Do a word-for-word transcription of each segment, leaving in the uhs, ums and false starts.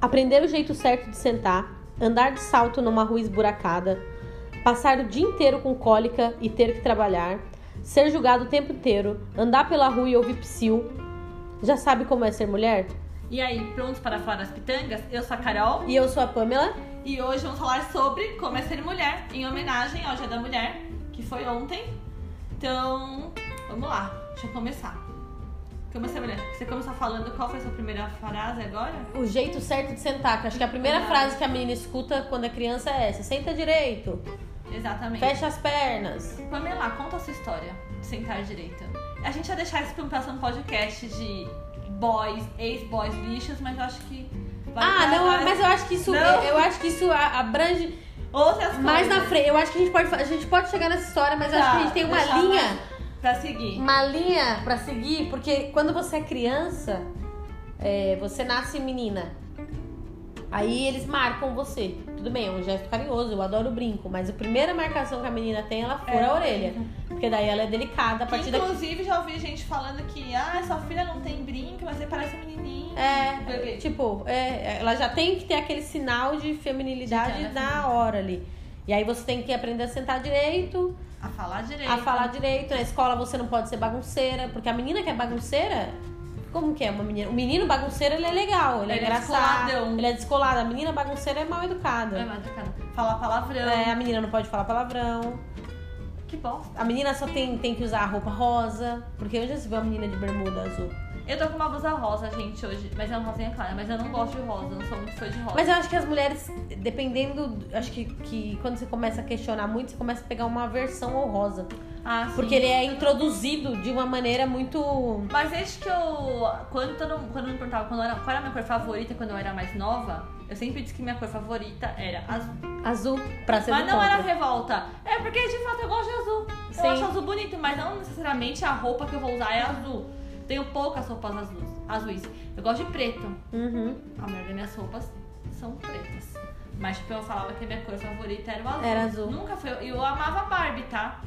aprender o jeito certo de sentar, andar de salto numa rua esburacada, passar o dia inteiro com cólica e ter que trabalhar, ser julgado o tempo inteiro, andar pela rua e ouvir psiu. Já sabe como é ser mulher? E aí, prontos para falar das pitangas? Eu sou a Carol. E eu sou a Pamela. E hoje vamos falar sobre como é ser mulher, em homenagem ao Dia da Mulher, que foi ontem. Então, vamos lá, deixa eu começar. Como é ser mulher? Você começou falando qual foi a sua primeira frase agora? O jeito certo de sentar, que acho que a primeira ah. frase que a menina escuta quando é criança é essa: senta direito. Exatamente. Fecha as pernas. Pamela, conta a sua história de sentar direito. A gente vai deixar isso para um podcast de boys, ex-boys, lixos, mas eu acho que... Vai ah, não, mais... mas eu acho que isso, eu, eu acho que isso abrange outras mais coisas. Na frente. Eu acho que a gente pode, a gente pode chegar nessa história, mas tá, eu acho que a gente tem uma linha... Mais... Pra seguir. Uma linha pra seguir, porque quando você é criança, é, você nasce menina. Aí eles marcam você. Tudo bem, é um gesto carinhoso, eu adoro o brinco. Mas a primeira marcação que a menina tem, ela fura é, a orelha. Porque daí ela é delicada. A partir inclusive, daqui... já ouvi gente falando que ah, sua filha não tem brinco, mas você parece um menininho. É, bebê. Tipo, é, ela já tem que ter aquele sinal de feminilidade de na hora ali. E aí você tem que aprender a sentar direito... A falar direito. A falar direito. Na escola você não pode ser bagunceira, porque a menina que é bagunceira, como que é uma menina? O menino bagunceiro, ele é legal, ele, ele é engraçado, é ele é descolado. A menina bagunceira é mal educada. É mal educada. Falar palavrão. É, a menina não pode falar palavrão. Que bosta. A menina só tem, tem que usar a roupa rosa, porque hoje você vê uma menina de bermuda azul. Eu tô com uma blusa rosa, gente, hoje, mas é uma rosinha clara, mas eu não gosto de rosa, não sou muito fã de rosa. Mas eu acho que as mulheres, dependendo, acho que, que quando você começa a questionar muito, você começa a pegar uma aversão ao rosa. Ah, sim. Porque ele é introduzido de uma maneira muito... Mas desde que eu, quando, todo, quando eu me perguntava quando era, qual era a minha cor favorita quando eu era mais nova, eu sempre disse que minha cor favorita era azul. Azul, pra ser mas não contra. Era revolta, é porque de fato eu gosto de azul. Sim. Eu acho azul bonito, mas não necessariamente a roupa que eu vou usar é azul. Tenho poucas roupas azuis. azuis. Eu gosto de preto. Uhum. A maioria das minhas roupas são pretas. Mas tipo, eu falava que a minha cor favorita era o azul. Era azul. Nunca foi. Eu amava Barbie, tá?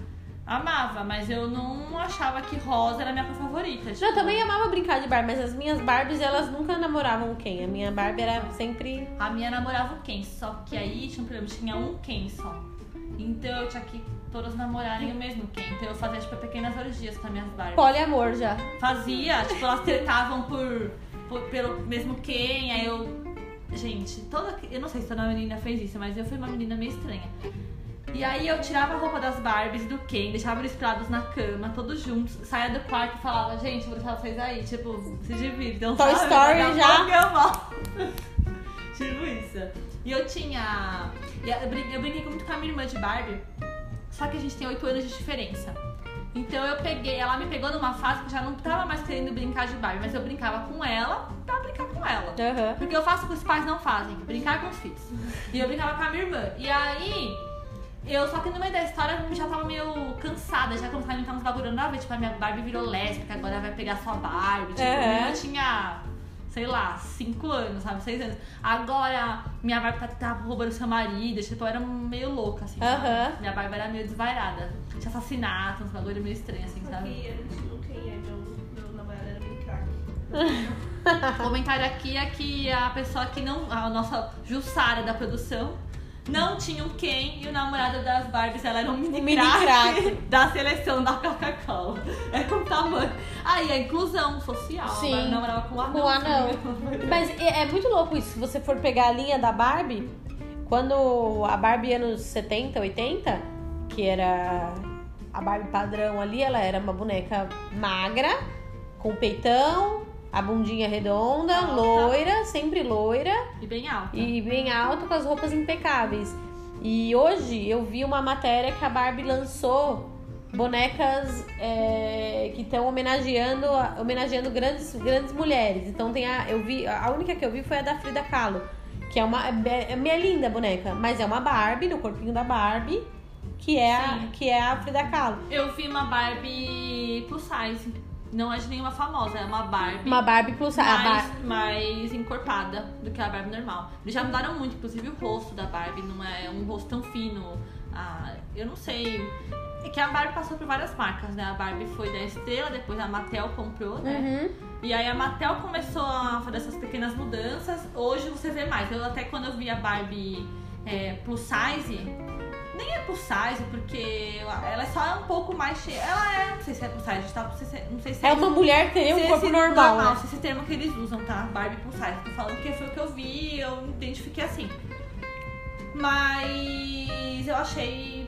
Amava, mas eu não achava que rosa era a minha cor favorita. Tipo... Eu também amava brincar de Barbie, mas as minhas Barbies, elas nunca namoravam quem. A minha Barbie era sempre... A minha namorava o Ken, só que aí tinha um problema. Tinha um Ken só. Então eu tinha que... todas namorarem o mesmo Ken. Então eu fazia, tipo, pequenas orgias com as minhas Barbies. Poliamor já. Fazia, tipo, elas tretavam por, por, pelo mesmo Ken, aí eu... Gente, toda... Eu não sei se toda menina fez isso, mas eu fui uma menina meio estranha. E aí eu tirava a roupa das Barbies e do Ken, deixava eles pelados na cama, todos juntos, saia do quarto e falava, gente, vou deixar vocês aí, tipo, se divirtam. Toy Story já. Tipo isso. E eu tinha... Eu brinquei muito com a minha irmã de Barbie, só que a gente tem oito anos de diferença. Então eu peguei, ela me pegou numa fase que eu já não tava mais querendo brincar de Barbie, mas eu brincava com ela pra brincar com ela. Uhum. Porque eu faço o que os pais não fazem, brincar com os filhos. E eu brincava com a minha irmã. E aí, eu só que no meio da história eu já tava meio cansada, já começava a inventar uns bagulho nada, tipo, a minha Barbie virou lésbica, agora vai pegar só Barbie. Tipo, uhum. Eu tinha... sei lá, cinco anos, sabe, seis anos. Agora, minha Barbie tá, tá roubando seu marido, tipo, eu era meio louca, assim, uh-huh. Minha Barbie era meio desvairada. Tinha assassinato, uns bagulho meio estranho, assim, sabe? Eu quem é meu, meu namorado era bem craque. O comentário aqui é que a pessoa que não... A nossa Jussara da produção não tinha um Ken e o namorado das Barbies, ela era um mini, mini craque, craque da seleção da Coca-Cola. É com tamanho. Aí ah, a inclusão social, ela namorava com o anão. Com o anão. Mas é, é muito louco isso, se você for pegar a linha da Barbie, quando a Barbie anos setenta, oitenta, que era a Barbie padrão ali, ela era uma boneca magra, com peitão, a bundinha redonda, alta. Loira, sempre loira. E bem alta. E bem alta, com as roupas impecáveis. E hoje eu vi uma matéria que a Barbie lançou bonecas é, que estão homenageando, homenageando grandes, grandes mulheres. Então tem a, eu vi, a única que eu vi foi a da Frida Kahlo, que é uma é, é linda boneca, mas é uma Barbie, no corpinho da Barbie, que é, a, que é a Frida Kahlo. Eu vi uma Barbie plus size. Não é de nenhuma famosa, é uma Barbie. Uma Barbie plus size. Mais, Bar... mais encorpada do que a Barbie normal. Eles já mudaram muito, inclusive o rosto da Barbie não é um rosto tão fino. a, eu não sei, é que a Barbie passou por várias marcas, né? A Barbie foi da Estrela, depois a Mattel comprou, né? Uhum. E aí a Mattel começou a fazer essas pequenas mudanças. Hoje você vê mais. Eu até quando eu vi a Barbie é, plus size, nem é plus size, porque ela só é um pouco mais cheia. Ela é, não sei se é plus size, tá? Não sei se é, não sei se é, é uma mulher que tem um corpo normal. Normal, né? Esse termo que eles usam, tá? Barbie plus size. Tô falando que foi o que eu vi, eu identifiquei assim. Mas eu achei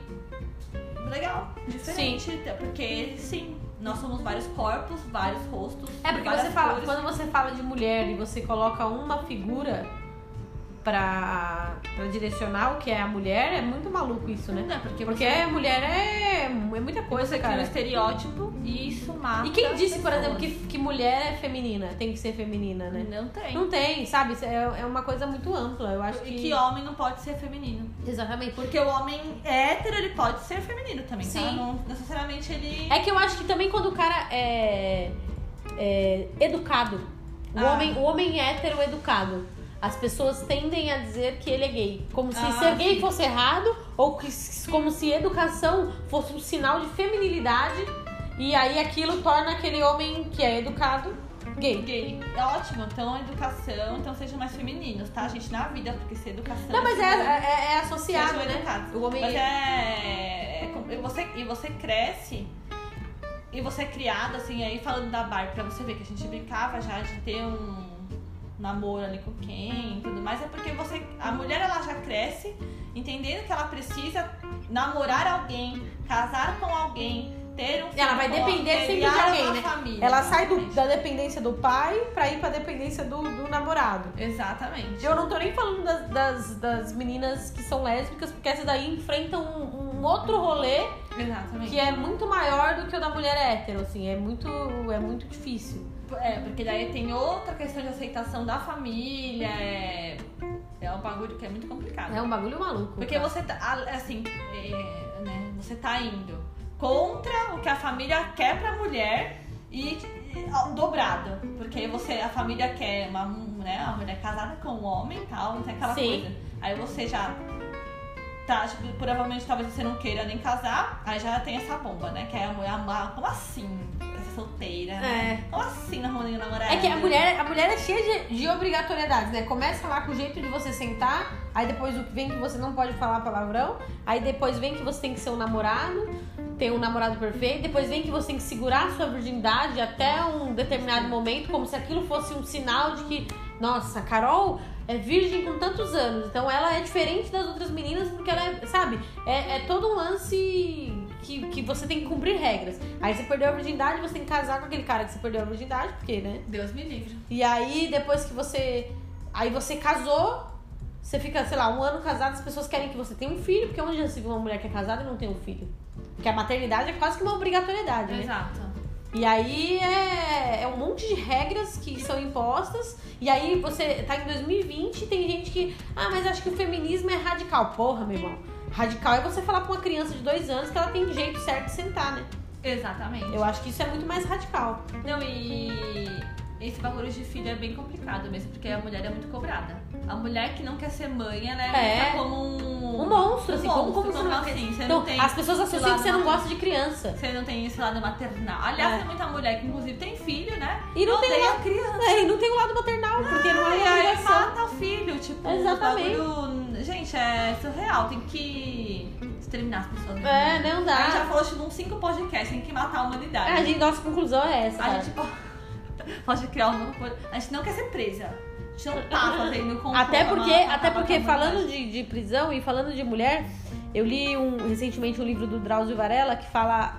legal, diferente, sim. Porque sim, nós somos vários corpos, vários rostos. É porque você fala, quando você fala de mulher e você coloca uma figura pra, pra direcionar o que é a mulher, é muito maluco isso, né? Não, porque porque você... mulher é, é muita coisa, você cara. Tem um estereótipo e isso mata. E quem disse, por exemplo, que, que mulher é feminina? Tem que ser feminina, né? Não tem. Não tem, sabe? É, é uma coisa muito ampla, eu acho. E que... que homem não pode ser feminino. Exatamente. Porque o homem hétero, ele pode ser feminino também, sim. Tá? Não necessariamente ele... É que eu acho que também quando o cara é, é educado, ah. o, homem, o homem hétero educado, as pessoas tendem a dizer que ele é gay. Como se ah, ser sim. gay fosse errado, ou que, como se educação fosse um sinal de feminilidade. E aí aquilo torna aquele homem que é educado gay. Gay. Ótimo. Então, educação, então sejam mais femininos, tá, gente? Na vida, porque se educação... Não, mas é, é, é associado, né? Educado. O homem mas é... é, é e, você, e você cresce... E você é criada, assim, aí falando da Barbie, pra você ver que a gente brincava já de ter um... namoro ali com quem e tudo mais, é porque você, a mulher ela já cresce entendendo que ela precisa namorar alguém, casar com alguém, ter um filho, ela vai depender sempre de alguém, né? Família, ela sai do, da dependência do pai pra ir pra dependência do, do namorado. Exatamente. Eu não tô nem falando das, das, das meninas que são lésbicas, porque essas daí enfrentam um, um outro rolê. Exatamente. Que é muito maior do que o da mulher hétero, assim, é muito, é muito difícil. É, porque daí tem outra questão de aceitação da família, é, é um bagulho que é muito complicado. É um bagulho maluco. Porque tá. Você tá, assim, é, né, você tá indo contra o que a família quer pra mulher e, e dobrado. Porque você, a família quer uma, né, uma mulher casada com um homem e tal, não tem aquela sim. coisa. Aí você já tá, tipo, provavelmente talvez você não queira nem casar, aí já tem essa bomba, né, que é a mulher, como assim? Solteira, é. Né? Ou assim, na roda de namorada. É que a mulher, a mulher é cheia de, de obrigatoriedades, né? Começa lá com o jeito de você sentar, aí depois vem que você não pode falar palavrão, aí depois vem que você tem que ser um namorado, ter um namorado perfeito, depois vem que você tem que segurar a sua virgindade até um determinado momento, como se aquilo fosse um sinal de que, nossa, Carol é virgem com tantos anos, então ela é diferente das outras meninas porque ela é, sabe, é, é todo um lance... Que, que você tem que cumprir regras. Aí você perdeu a virgindade, você tem que casar com aquele cara que você perdeu a virgindade, porque, né? Deus me livre. E aí, depois que você... Aí você casou, você fica, sei lá, um ano casado, as pessoas querem que você tenha um filho, porque onde já se viu uma mulher que é casada e não tem um filho? Porque a maternidade é quase que uma obrigatoriedade, né? Exato. E aí é, é um monte de regras que são impostas. E aí você tá em dois mil e vinte e tem gente que... Ah, mas acho que o feminismo é radical. Porra, meu irmão. Radical é você falar pra uma criança de dois anos que ela tem jeito certo de sentar, né? Exatamente. Eu acho que isso é muito mais radical. Não, e esse bagulho de filho é bem complicado mesmo, porque a mulher é muito cobrada. A mulher que não quer ser mãe, ela é, é. como um... Um monstro, um assim, monstro, como, como você não, assim, você então, não tem... As pessoas associam que você não gosta de criança. Você não tem esse lado maternal. Aliás, é. tem muita mulher que, inclusive, tem filho, né? E não, não tem, tem a criança. É, e não tem o lado maternal, ah, porque não é a criança. E aí mata o filho, tipo, exatamente. O bagulho... Gente, é surreal, tem que exterminar as pessoas. Mesmo. É, não dá. A gente já falou de uns cinco podcasts, tem que matar a humanidade. É, a gente, nossa conclusão é essa. A cara. gente pode, pode criar um novo. A gente não quer ser presa. A gente não tá fazendo com Até porque, uma, até porque falando de, de prisão e falando de mulher, eu li um, recentemente um livro do Drauzio Varela que fala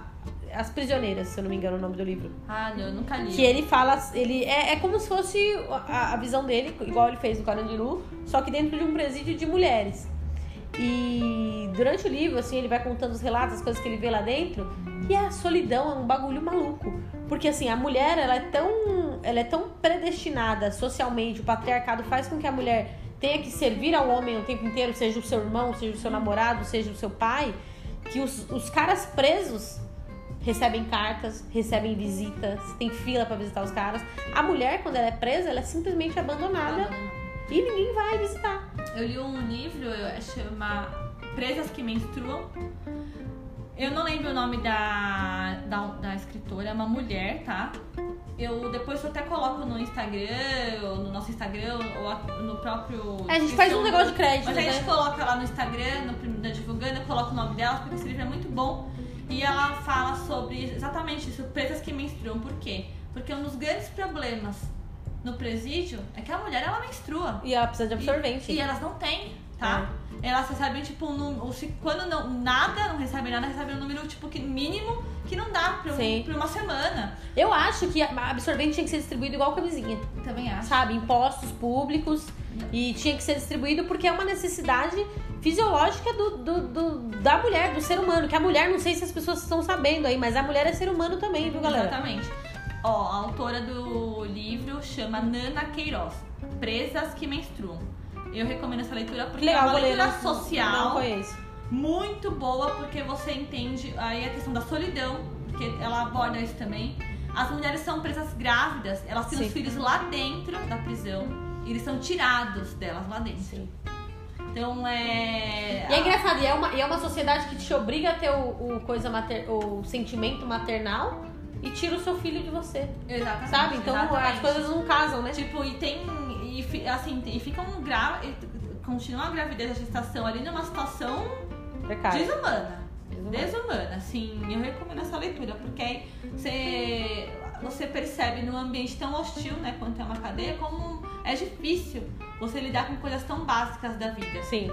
As Prisioneiras, se eu não me engano, é o nome do livro. Ah, não, eu nunca li. Que ele fala. Ele, é, é como se fosse a, a visão dele, igual ele fez no Carandiru, só que dentro de um presídio de mulheres. E durante o livro, assim, ele vai contando os relatos, as coisas que ele vê lá dentro. E a solidão é um bagulho maluco. Porque, assim, a mulher, ela é tão, ela é tão predestinada socialmente, o patriarcado faz com que a mulher tenha que servir ao homem o tempo inteiro, seja o seu irmão, seja o seu namorado, seja o seu pai, que os, os caras presos recebem cartas, recebem visitas, tem fila pra visitar os caras. A mulher, quando ela é presa, ela é simplesmente abandonada, abandonada. E ninguém vai visitar. Eu li um livro, eu acho uma presas que menstruam. Eu não lembro o nome da, da, da escritora, é uma mulher, tá? Eu depois eu até coloco no Instagram, ou no nosso Instagram, ou no próprio... É, a gente faz um negócio de crédito, mas né? Mas a gente coloca lá no Instagram, no, no divulgando, eu coloco o nome dela, porque esse livro é muito bom. E ela fala sobre exatamente isso, presas que menstruam. Por quê? Porque um dos grandes problemas no presídio é que a mulher, ela menstrua. E ela precisa de absorvente. E, e elas não têm, tá? É. Elas recebem, tipo, um, ou se, quando não, nada, não recebem nada, recebem um número, tipo, que mínimo que não dá pra, um, pra uma semana. Eu acho que absorvente tinha que ser distribuído igual camisinha. Também acho. Sabe, em postos públicos. E tinha que ser distribuído porque é uma necessidade fisiológica do, do, do, da mulher, do ser humano. Que a mulher, não sei se as pessoas estão sabendo aí, mas a mulher é ser humano também, viu, galera? Exatamente. Ó, a autora do livro chama Nana Queiroz, Presas que Menstruam. Eu recomendo essa leitura porque legal, é uma leitura ler, social muito boa, porque você entende aí a questão da solidão, porque ela aborda isso também. As mulheres são presas grávidas, elas têm Sim. os filhos lá dentro da prisão. Eles são tirados delas lá dentro. Sim. Então é... E é engraçado, e é uma, e é uma sociedade que te obriga a ter o, o, coisa mater, o sentimento maternal e tira o seu filho de você. Exatamente. Sabe? Então exatamente. As coisas não casam, né? Tipo, e tem... E, assim, e fica um gra... Continua a gravidez, a gestação ali numa situação precária. Desumana. Desumana. Desumana, assim. Eu recomendo essa leitura, porque aí você, você percebe num ambiente tão hostil, né? Quanto é uma cadeia, como... É difícil você lidar com coisas tão básicas da vida. Sim.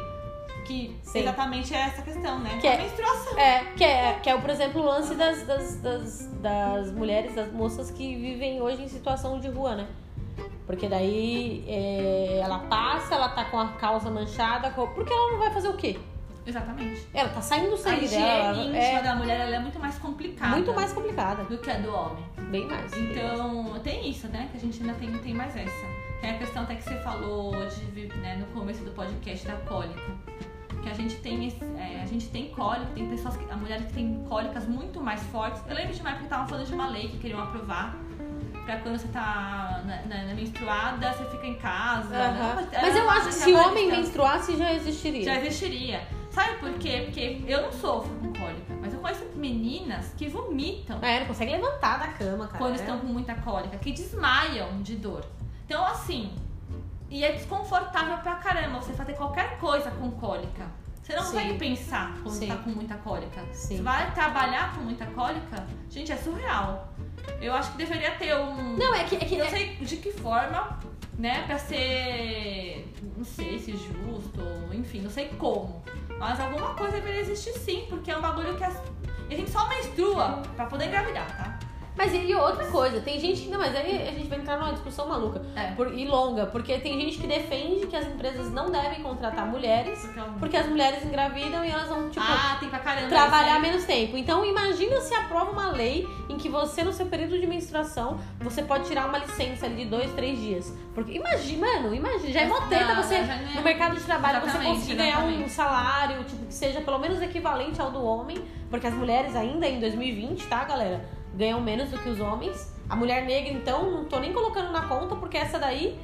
Que Sim. exatamente é essa questão, né? Que é a menstruação. É, que é, que é por exemplo, o lance das, das, das, das mulheres, das moças que vivem hoje em situação de rua, né? Porque daí é, ela passa, ela tá com a calça manchada, porque ela não vai fazer o quê? Exatamente. Ela tá saindo do sangue dela. A higiene íntima da mulher, ela é muito mais complicada. Muito mais complicada. Do que a do homem. Bem mais. Então, bem mais. Tem isso, né? Que a gente ainda tem, tem mais essa. Que é a questão até que você falou de, né, no começo do podcast da cólica. Que a gente tem, é, a gente tem cólica, tem pessoas, que, a mulher que tem cólicas muito mais fortes. Eu lembro de uma época que tava falando de uma lei que queriam aprovar. Pra quando você tá na, na, na menstruada, você fica em casa. Uhum. Né? Mas, mas eu acho que se homem menstruasse, já existiria. Já existiria. Sabe por quê? Porque eu não sofro com cólica, mas eu conheço meninas que vomitam. É, não conseguem levantar da cama, cara. Quando é? Estão com muita cólica, que desmaiam de dor. Então, assim, e é desconfortável pra caramba você fazer qualquer coisa com cólica. Você não Sim. vai pensar quando Sim. tá com muita cólica. Sim. Você vai trabalhar com muita cólica? Gente, é surreal. Eu acho que deveria ter um... Não, é que... É que não é... sei de que forma, né, pra ser... Não sei se justo, enfim, não sei como. Mas alguma coisa deveria existir sim, porque é um bagulho que as... a gente só menstrua pra poder engravidar, tá? Mas e outra coisa, tem gente que... Não, mas aí a gente vai entrar numa discussão maluca é. por, e longa, porque tem gente que defende que as empresas não devem contratar mulheres, porque, porque as mulheres engravidam e elas vão, tipo, ah, tem pra caramba, trabalhar menos tempo. Então imagina se aprova uma lei em que você, no seu período de menstruação, você pode tirar uma licença de dois, três dias. Porque imagina, mano, imagina, já é mó treta você, no mercado de trabalho, você conseguir ganhar um salário, tipo, que seja pelo menos equivalente ao do homem, porque as mulheres ainda em dois mil e vinte, tá, galera? Ganham menos do que os homens. A mulher negra, então, não tô nem colocando na conta, porque essa daí,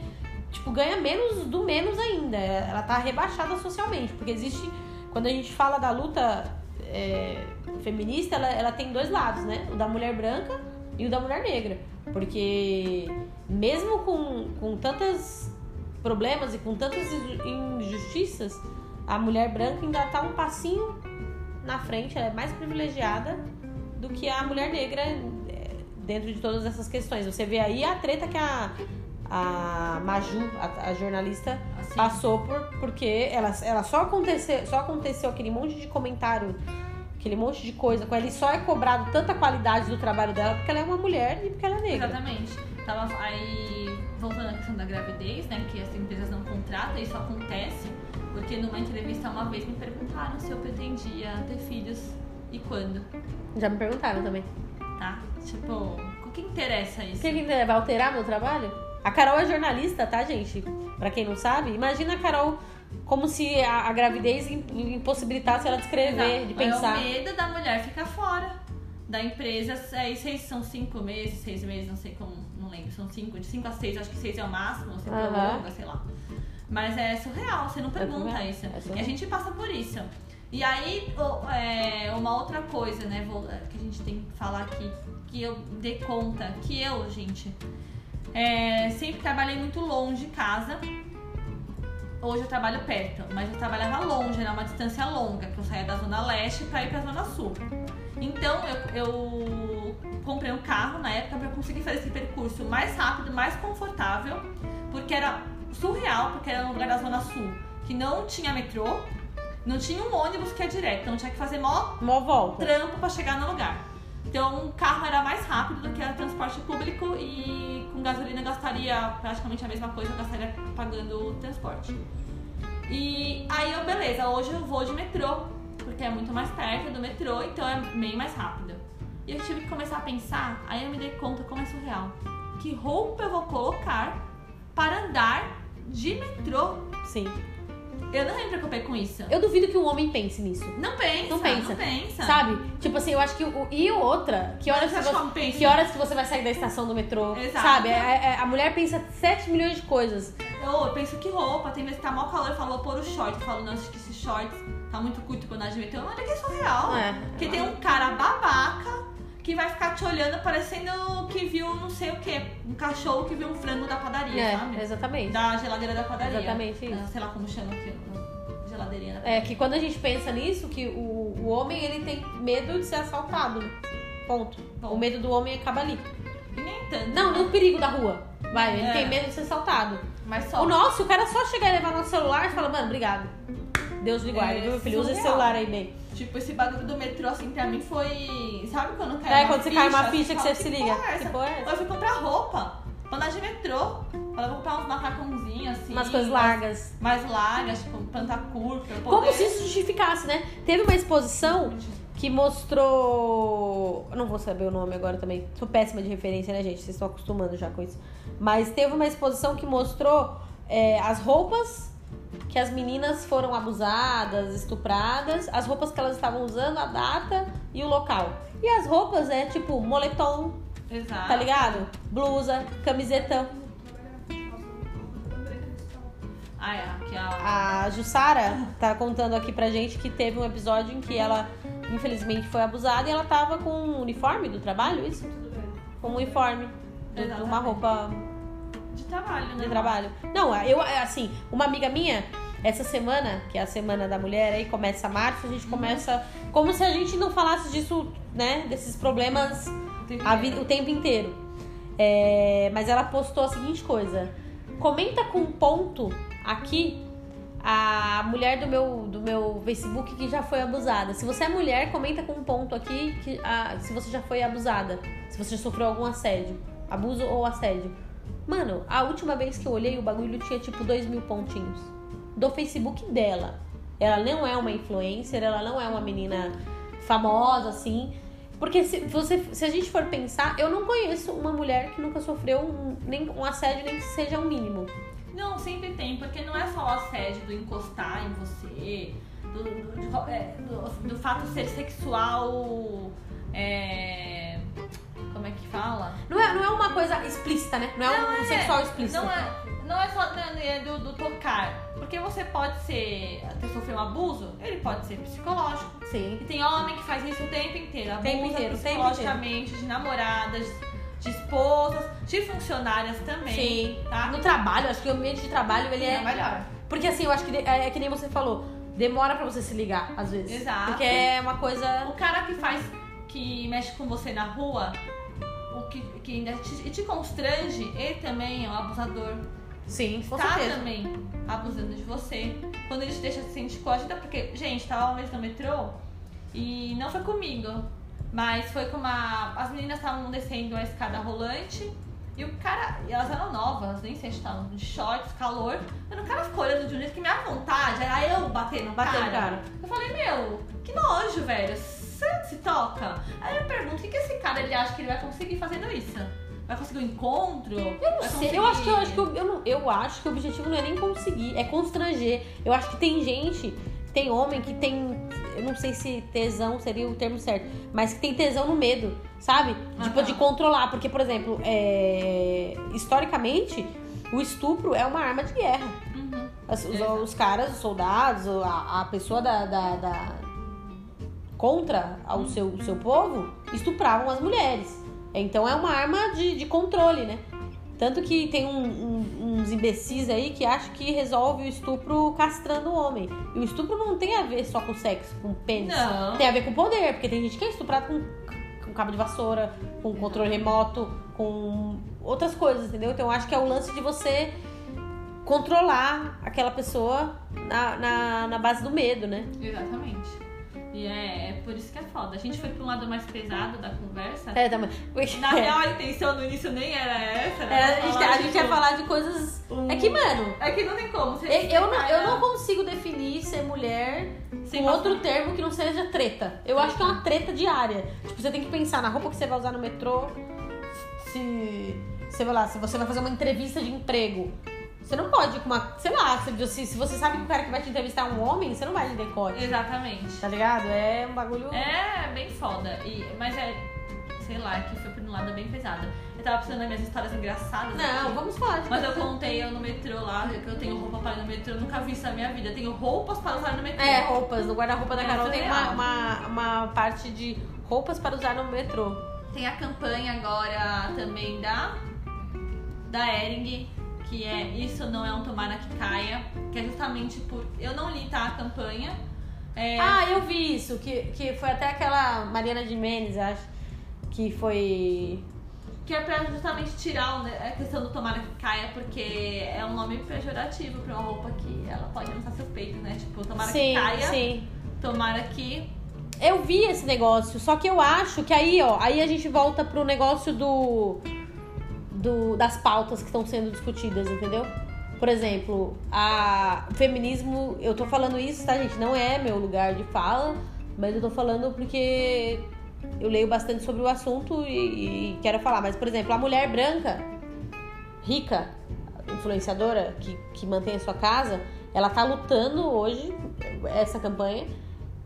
tipo, ganha menos do menos ainda. Ela tá rebaixada socialmente, porque existe... Quando a gente fala da luta é, feminista, ela, ela tem dois lados, né? O da mulher branca e o da mulher negra. Porque mesmo com, com tantos problemas e com tantas injustiças, a mulher branca ainda tá um passinho na frente, ela é mais privilegiada do que a mulher negra dentro de todas essas questões. Você vê aí a treta que a, a Maju, a, a jornalista, assim, passou por, porque ela, ela só, aconteceu, só aconteceu aquele monte de comentário, aquele monte de coisa com ela, e só é cobrado tanta qualidade do trabalho dela porque ela é uma mulher e porque ela é negra. Exatamente. Tava aí, voltando à questão da gravidez, né, que as empresas não contratam, isso acontece porque numa entrevista uma vez me perguntaram se eu pretendia ter filhos e quando. Já me perguntaram também. Tá? Tipo, o que interessa isso? O que, que interessa? Vai alterar meu trabalho? A Carol é jornalista, tá, gente? Pra quem não sabe, imagina a Carol como se a, a gravidez impossibilitasse ela de escrever, Exato. de pensar. É o medo da mulher ficar fora da empresa. Aí seis, são cinco meses, seis meses, não sei como, não lembro. São cinco, de cinco a seis, acho que seis é o máximo, você uhum. prolonga, sei lá. Mas é surreal, você não pergunta é surreal, isso. É surreal. E a gente passa por isso. E aí, é, uma outra coisa, né, vou, que a gente tem que falar aqui, que eu dei conta, que eu, gente, é, sempre trabalhei muito longe de casa. Hoje eu trabalho perto, mas eu trabalhava longe, era uma distância longa, que eu saía da Zona Leste pra ir pra Zona Sul. Então, eu, eu comprei um carro na época pra conseguir fazer esse percurso mais rápido, mais confortável, porque era surreal, porque era um lugar da Zona Sul que não tinha metrô, não tinha um ônibus que é direto, então tinha que fazer mó, mó volta. Trampo pra chegar no lugar. Então o carro era mais rápido do que o transporte público e com gasolina gastaria praticamente a mesma coisa, eu gastaria pagando o transporte. E aí eu, beleza, hoje eu vou de metrô, porque é muito mais perto do metrô, então é meio mais rápido. E eu tive que começar a pensar, aí eu me dei conta como é surreal, que roupa eu vou colocar para andar de metrô. Sim. Eu não me preocupei com isso. Eu duvido que um homem pense nisso. Não pensa, não pensa. Não pensa. Sabe? Tipo assim, eu acho que... O, e outra, que horas, que, você, que horas que você vai sair da estação do metrô? Exato. Sabe? A, a, a mulher pensa sete milhões de coisas. Eu, eu penso que roupa. Tem vezes que tá mó calor, eu falo, pôr o short. Eu falo, não, acho que esse short tá muito curto pra andar de metrô. Olha que é surreal. É, porque é tem um cara babaca que vai ficar te olhando parecendo que viu não sei o quê. Um cachorro que viu um frango da padaria, é, sabe? Exatamente. Da geladeira da padaria. Exatamente isso. Sei lá como chama aqui, geladeirinha da padaria. É, que quando a gente pensa nisso, que o, o homem, ele tem medo de ser assaltado. Ponto. Bom. O medo do homem acaba ali. E nem tanto. Não, no perigo da rua. Vai, ele é. tem medo de ser assaltado. Mas só. O nosso, o cara só chegar e levar nosso celular e fala, mano, obrigado. Deus me guarde, é, meu filho, usa esse celular aí bem. Tipo, esse bagulho do metrô, assim, pra mim foi... Sabe quando cai é, uma quando ficha? É, quando você cai uma ficha que você se liga. Que porra é essa? Eu fui comprar roupa, pra andar de metrô. Ela vou comprar uns macacãozinhos, assim. Umas coisas largas. Mais, mais largas, tipo, planta curta. Poder... Como se isso justificasse, né? Teve uma exposição que mostrou... Eu não vou saber o nome agora também. Sou péssima de referência, né, gente? Vocês estão acostumando já com isso. Mas teve uma exposição que mostrou é, as roupas... que as meninas foram abusadas, estupradas, as roupas que elas estavam usando, a data e o local. E as roupas é tipo moletom, exato, tá ligado? Blusa, camiseta. Ah, é, aqui a... a Jussara tá contando aqui pra gente que teve um episódio em que ela, infelizmente, foi abusada e ela tava com um uniforme do trabalho, isso? Com um uniforme, de uma roupa... De trabalho, né? De trabalho. Não, eu, assim, uma amiga minha, essa semana, que é a Semana da Mulher, aí começa março, a gente começa... Como se a gente não falasse disso, né? Desses problemas o tempo, a, o tempo inteiro. É, mas ela postou a seguinte coisa. Comenta com um ponto aqui a mulher do meu, do meu Facebook que já foi abusada. Se você é mulher, comenta com um ponto aqui que, a, se você já foi abusada. Se você já sofreu algum assédio. Abuso ou assédio. Mano, a última vez que eu olhei, o bagulho tinha tipo dois mil pontinhos. Do Facebook dela. Ela não é uma influencer, ela não é uma menina famosa, assim. Porque se, você, se a gente for pensar, eu não conheço uma mulher que nunca sofreu um, nem um assédio, nem que seja o mínimo. Não, sempre tem, porque não é só o assédio do encostar em você, do, do, do, é, do, do fato de ser sexual... É... Como é que fala? Não é, não é uma coisa explícita, né? Não é não um é, sexual explícito. Não é, não é só é do, do tocar. Porque você pode ser... Até sofrer um abuso, ele pode ser psicológico. Sim. E tem homem que faz isso o tempo inteiro. Abusa tempo inteiro, psicologicamente, tempo inteiro. De namoradas, de esposas, de funcionárias também. Sim. Tá? No trabalho, acho que o ambiente de trabalho, ele é... É melhor. Porque assim, eu acho que é, é que nem você falou. Demora pra você se ligar, às vezes. Exato. Porque é uma coisa... O cara que faz... Que mexe com você na rua... Que, que ainda te, te constrange, ele também é um abusador. Sim, com certeza. Está também abusando de você. Quando ele te deixa se sentir coagida, porque, gente, tava uma vez no metrô e não foi comigo, mas foi com uma... As meninas estavam descendo a escada rolante e o cara... E elas eram novas, nem sei se estavam de shorts, calor. Mas o cara ficou olhando de um jeito que minha vontade era eu bater no cara. Bateu, cara. Eu falei, meu, que nojo, velho. Se toca. Aí eu pergunto, o que, que esse cara ele acha que ele vai conseguir fazendo isso? Vai conseguir um encontro? Eu não sei. Conseguir... Eu acho que eu acho que eu, eu, não, eu acho que o objetivo não é nem conseguir, é constranger. Eu acho que tem gente, tem homem que tem, eu não sei se tesão seria o termo certo, mas que tem tesão no medo, sabe? Ah, tipo, tá. De controlar, porque por exemplo, é... historicamente, o estupro é uma arma de guerra. as, os, os caras, os soldados, a, a pessoa da, da, da contra o seu, o seu povo, estupravam as mulheres. Então é uma arma de, de controle, né? Tanto que tem um, um, uns imbecis aí que acham que resolve o estupro castrando o homem. E o estupro não tem a ver só com sexo, com pênis. Não. Tem a ver com poder, porque tem gente que é estuprada com, com cabo de vassoura, com controle remoto, com outras coisas, entendeu? Então eu acho que é o lance de você controlar aquela pessoa na, na, na base do medo, né? Exatamente. E é, é por isso que é foda. A gente foi pra um lado mais pesado da conversa. É, também. Porque... Na real, a intenção no início nem era essa. Era era, a gente, a gente ia falar de coisas... Um... É que, mano... É que não tem como. Você eu, eu, não, eu não consigo definir ser mulher sem outro termo que não seja treta. Eu acho que é uma treta diária. Tipo, você tem que pensar na roupa que você vai usar no metrô. Se... Sei lá, se você vai fazer uma entrevista de emprego. Você não pode ir com uma... Sei lá, se, se você sabe que o cara que vai te entrevistar é um homem, você não vai de decote. Exatamente. Tá ligado? É um bagulho... É, bem foda. E, mas é... Sei lá, que foi por um lado bem pesado. Eu tava precisando das minhas histórias engraçadas. Não, aqui. Vamos falar. Mas eu contei eu no metrô lá, que eu tenho roupa para usar no metrô. Eu nunca vi isso na minha vida. Eu tenho roupas para usar no metrô. É, roupas. No guarda-roupa da Carol é tem uma, uma, uma parte de roupas para usar no metrô. Tem a campanha agora também da... Da Hering. Que é Isso Não É Um Tomara Que Caia, que é justamente por... Eu não li, tá, a campanha. É... Ah, eu vi isso, que, que foi até aquela Mariana de Mendes, acho, que foi... Que é pra justamente tirar a questão do Tomara Que Caia, porque é um nome pejorativo pra uma roupa que ela pode lançar seus peitos, né? Tipo, Tomara sim, Que Caia, sim. Tomara Que... Eu vi esse negócio, só que eu acho que aí, ó, aí a gente volta pro negócio do... Do, das pautas que estão sendo discutidas, entendeu? Por exemplo, a, o feminismo... Eu tô falando isso, tá, gente? Não é meu lugar de fala, mas eu tô falando porque eu leio bastante sobre o assunto e, e quero falar. Mas, por exemplo, a mulher branca, rica, influenciadora, que, que mantém a sua casa, ela tá lutando hoje, essa campanha,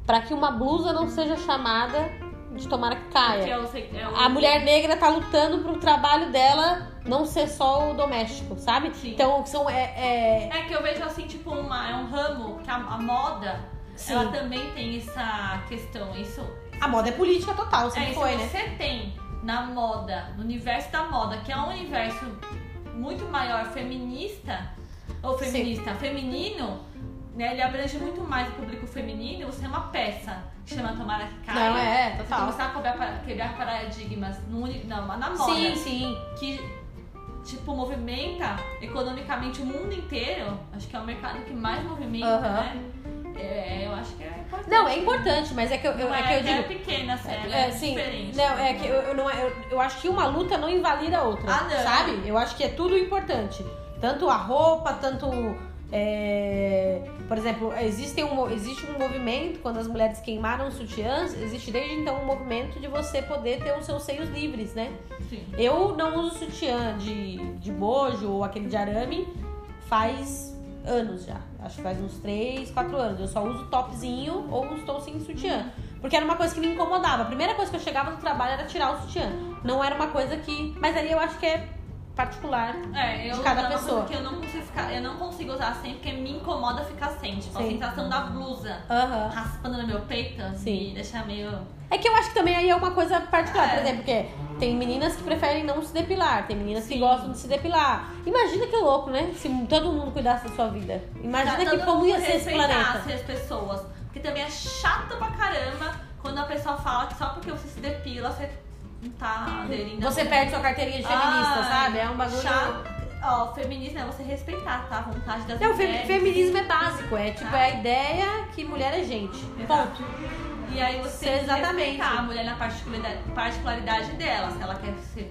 pra que uma blusa não seja chamada... de Tomara Que Caia. Eu sei, eu... A mulher negra tá lutando pro trabalho dela não ser só o doméstico, sabe? Sim. Então, são... É, é... é que eu vejo assim, tipo, uma, é um ramo que a, a moda, sim, ela também tem essa questão. Isso... A moda é política total, sempre é, foi, se né? Você tem na moda, no universo da moda, que é um universo muito maior feminista, ou feminista, sim, feminino, né? Ele abrange muito mais o público feminino, você é uma peça. Chama Tomara Que Caia. Não, é, total. Você começar a quebrar, quebrar paradigmas no, na, na moda. Sim, sim. Que, tipo, movimenta economicamente o mundo inteiro. Acho que é o mercado que mais movimenta, uhum, né? É, eu acho que é importante. Não, é importante, mas é que eu, eu não é, é que eu digo... É pequena, sério, é, é sim, diferente. Não, é que eu, eu, não, eu, eu acho que uma luta não invalida a outra, ah, não, sabe? Eu acho que é tudo importante. Tanto a roupa, tanto... É, por exemplo, existe um, existe um movimento, quando as mulheres queimaram os sutiãs, existe desde então um movimento de você poder ter os seus seios livres, né? Sim. Eu não uso sutiã de, de bojo ou aquele de arame faz anos já. Acho que faz uns três, quatro anos. Eu só uso topzinho ou estou sem sutiã. Porque era uma coisa que me incomodava. A primeira coisa que eu chegava do trabalho era tirar o sutiã. Não era uma coisa que... Mas aí eu acho que é... particular é, eu de cada pessoa. Eu não, consigo ficar, eu não consigo usar sem, porque me incomoda ficar sem. Tipo, sim, a sensação da blusa, uhum, raspando no meu peito, sim, me deixar meio... É que eu acho que também aí é uma coisa particular, é, por exemplo, porque tem meninas que preferem não se depilar, tem meninas, sim, que gostam de se depilar. Imagina que louco, né? Se todo mundo cuidasse da sua vida. Imagina tá, que como ia ser esse planeta. As pessoas. Porque também é chato pra caramba quando a pessoa fala que só porque você se depila, você... Tá, você perde sua carteirinha de feminista, ah, sabe? É um bagulho... Chato. Ó, o feminismo é você respeitar, tá? A vontade das não, mulheres. Não, o feminismo é básico. É tipo, tá, é a ideia que mulher é gente. Exato. Ponto. E aí você tem respeitar a mulher na particularidade dela. Se ela quer se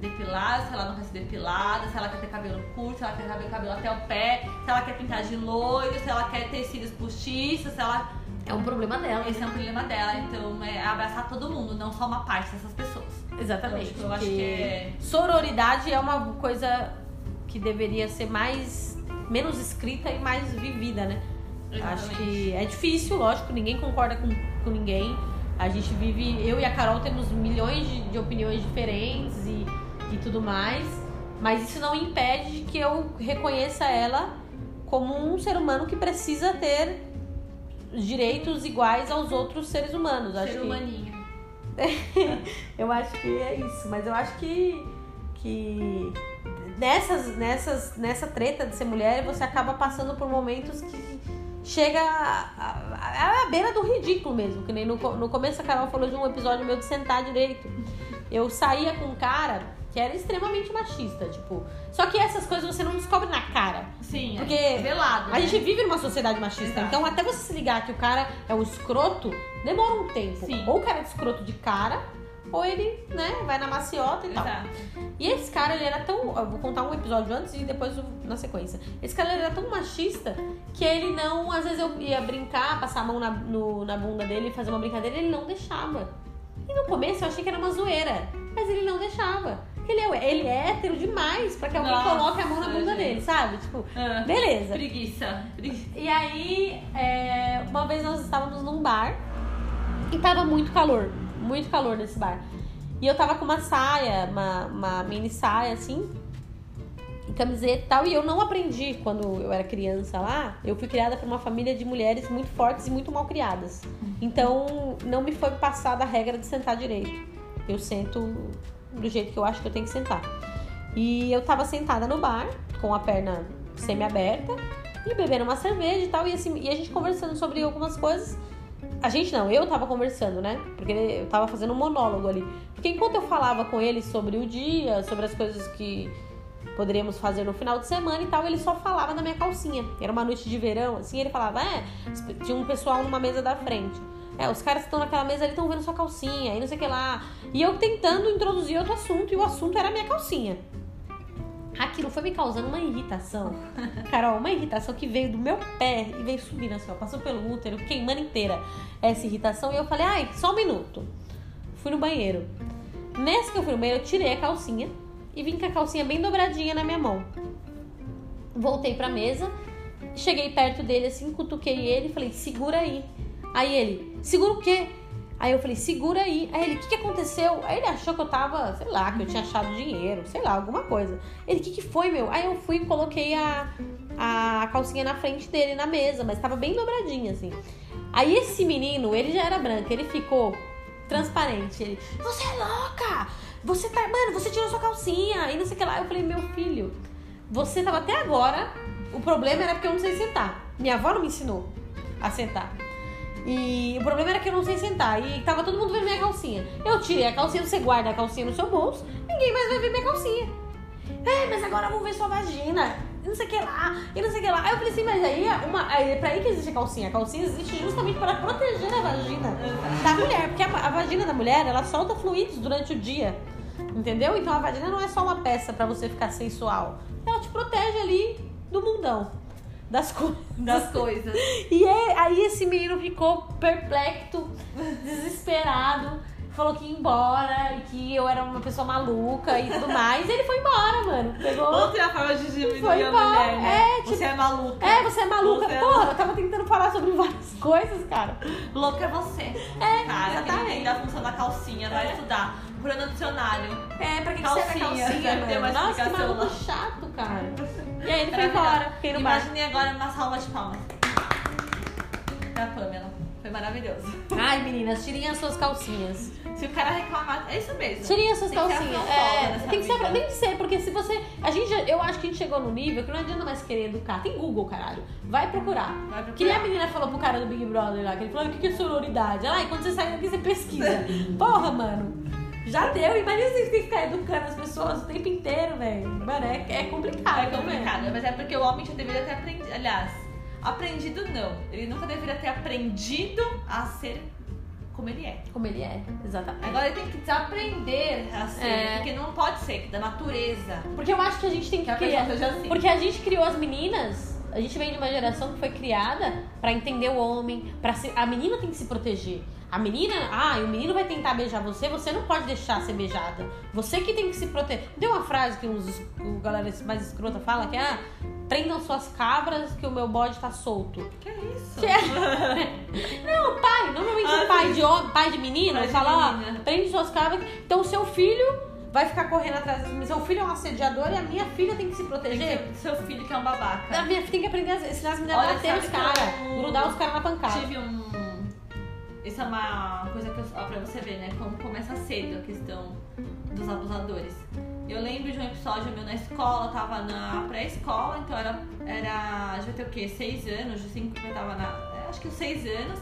depilar, se ela não quer se depilar, se ela quer ter cabelo curto, se ela quer ter cabelo até o pé, se ela quer pintar de loiro, se ela quer ter cílios postiços, se ela... É um problema dela. Esse é um problema dela. Então, é abraçar todo mundo, não só uma parte dessas pessoas. Exatamente. Então, eu acho que é... Sororidade é uma coisa que deveria ser mais... Menos escrita e mais vivida, né? Exatamente. Acho que é difícil, lógico. Ninguém concorda com, com ninguém. A gente vive... Eu e a Carol temos milhões de, de opiniões diferentes e, e tudo mais. Mas isso não impede que eu reconheça ela... como um ser humano que precisa ter direitos iguais aos outros seres humanos. Ser acho humaninho. Que... eu acho que é isso. Mas eu acho que, que nessas, nessas, nessa treta de ser mulher, você acaba passando por momentos que chega à beira do ridículo mesmo. Que nem no, no começo a Carol falou de um episódio meu de sentar direito. Eu saía com um cara... que era extremamente machista, tipo... Só que essas coisas você não descobre na cara. Sim, porque é velado. A né? gente vive numa sociedade machista. Exato. Então, até você se ligar que o cara é um escroto, demora um tempo. Sim. Ou o cara é de escroto de cara, ou ele, né, vai na maciota e tal. Exato. E esse cara, ele era tão... Eu vou contar um episódio antes e depois na sequência. Esse cara, ele era tão machista que ele não... Às vezes eu ia brincar, passar a mão na, no, na bunda dele, fazer uma brincadeira, ele não deixava. E no começo eu achei que era uma zoeira. Mas ele não deixava. Ele é, ele é hétero demais pra que alguém Nossa, coloque a mão na bunda gente. dele, sabe? Tipo, ah, beleza. Preguiça, preguiça. E aí, é, uma vez nós estávamos num bar e tava muito calor, muito calor nesse bar. E eu tava com uma saia, uma, uma mini saia, assim, camiseta e tal. E eu não aprendi quando eu era criança lá. Eu fui criada por uma família de mulheres muito fortes e muito mal criadas. Então, não me foi passada a regra de sentar direito. Eu sento... do jeito que eu acho que eu tenho que sentar. E eu tava sentada no bar, com a perna semi-aberta, e bebendo uma cerveja e tal, e, assim, e a gente conversando sobre algumas coisas. A gente não, eu tava conversando, né? Porque eu tava fazendo um monólogo ali. Porque enquanto eu falava com ele sobre o dia, sobre as coisas que poderíamos fazer no final de semana e tal, ele só falava na minha calcinha. Era uma noite de verão, assim, ele falava, é, tinha um pessoal numa mesa da frente. É, os caras que estão naquela mesa ali estão vendo sua calcinha e não sei o que lá. E eu tentando introduzir outro assunto, e o assunto era a minha calcinha. Aquilo foi me causando uma irritação. Carol, uma irritação que veio do meu pé e veio subindo assim, ó, passou pelo útero, queimando inteira essa irritação. E eu falei, ai, só um minuto. Fui no banheiro. Nesse que eu fui no banheiro, eu tirei a calcinha e vim com a calcinha bem dobradinha na minha mão. Voltei pra mesa, cheguei perto dele assim, cutuquei ele e falei, segura aí. Aí ele, segura o quê? Aí eu falei, segura aí. Aí ele, o que, que aconteceu? Aí ele achou que eu tava, sei lá, que eu tinha achado dinheiro, sei lá, alguma coisa. Ele, o que, que foi, meu? Aí eu fui e coloquei a, a calcinha na frente dele, na mesa, mas tava bem dobradinha, assim. Aí esse menino, ele já era branco, ele ficou transparente. Ele, você é louca! Você tá, mano, você tirou sua calcinha e não sei o que lá. Eu falei, meu filho, você tava até agora, o problema era porque eu não sei sentar. Minha avó não me ensinou a sentar. E o problema era que eu não sei sentar. E tava todo mundo vendo minha calcinha. Eu tirei a calcinha, você guarda a calcinha no seu bolso. Ninguém mais vai ver minha calcinha. É, mas agora vão ver sua vagina. E não sei o que lá, e não sei o que lá. Aí eu falei assim, mas aí uma, é pra aí que existe a calcinha. A calcinha existe justamente para proteger a vagina da mulher. Porque a, a vagina da mulher, ela solta fluidos durante o dia. Entendeu? Então a vagina não é só uma peça pra você ficar sensual. Ela te protege ali do mundão. Das, co- das coisas. E é, aí esse menino ficou perplexo, desesperado, falou que ia embora, que eu era uma pessoa maluca e tudo mais. E ele foi embora, mano. Pegou. Outra forma de diminuir a mulher, né? É, tipo, você é maluca. É, você é maluca. Você Porra, é... eu tava tentando falar sobre várias coisas, cara. Louca é você. É, cara, exatamente. Cara, a função da calcinha, vai é. estudar. Procura no dicionário. É, pra que calcinha, que serve a calcinha, mano? Uma Nossa, que maluco chato, cara. E aí ele foi embora, fiquei no bar. Imaginei agora uma salva de palmas. Da Pamela. Foi maravilhoso. Ai, meninas, tirem as suas calcinhas. Se o cara reclamar, é isso mesmo. Tirem as suas tem calcinhas. É, tem que ser, tem que ser, porque se você... A gente, eu acho que a gente chegou num nível que não adianta mais querer educar. Tem Google, caralho. Vai procurar. Vai procurar. Que nem a menina falou pro cara do Big Brother lá, que ele falou, o que é sororidade? Ah, e quando você sai daqui, você pesquisa. Porra, mano. Já deu, imagina você tem que ficar educando as pessoas o tempo inteiro, velho. Mano, é, é complicado. É complicado, né? Mas é porque o homem já deveria ter aprendido. Aliás, aprendido não. Ele nunca deveria ter aprendido a ser como ele é. Como ele é, exatamente. Agora ele tem que desaprender a ser, é. porque não pode ser, da natureza. Porque eu acho que a gente tem que, que criar. Assim. Porque a gente criou as meninas, a gente vem de uma geração que foi criada pra entender o homem, pra ser... a menina tem que se proteger. A menina, ah, e o menino vai tentar beijar você, você não pode deixar ser beijada. Você que tem que se proteger. Tem uma frase que uns o galera mais escrota fala, que é ah, prendam suas cabras que o meu bode tá solto. Que é isso? Que é... Não, pai, normalmente ah, o pai, de, pai de menino pai fala, de ó, prende suas cabras. Então o seu filho vai ficar correndo atrás das minhas. Seu filho é um assediador e a minha filha tem que se proteger? Seu filho que é um babaca. A minha filha tem que aprender a ensinar as meninas a bater os caras, um... grudar os caras na pancada. Tive um... Isso é uma coisa que eu... Ó, pra você ver, né? Como começa cedo a questão dos abusadores. Eu lembro de um episódio meu na escola, eu tava na pré-escola, então era, era já tem o quê? Seis anos, de cinco eu tava na... Acho que os seis anos.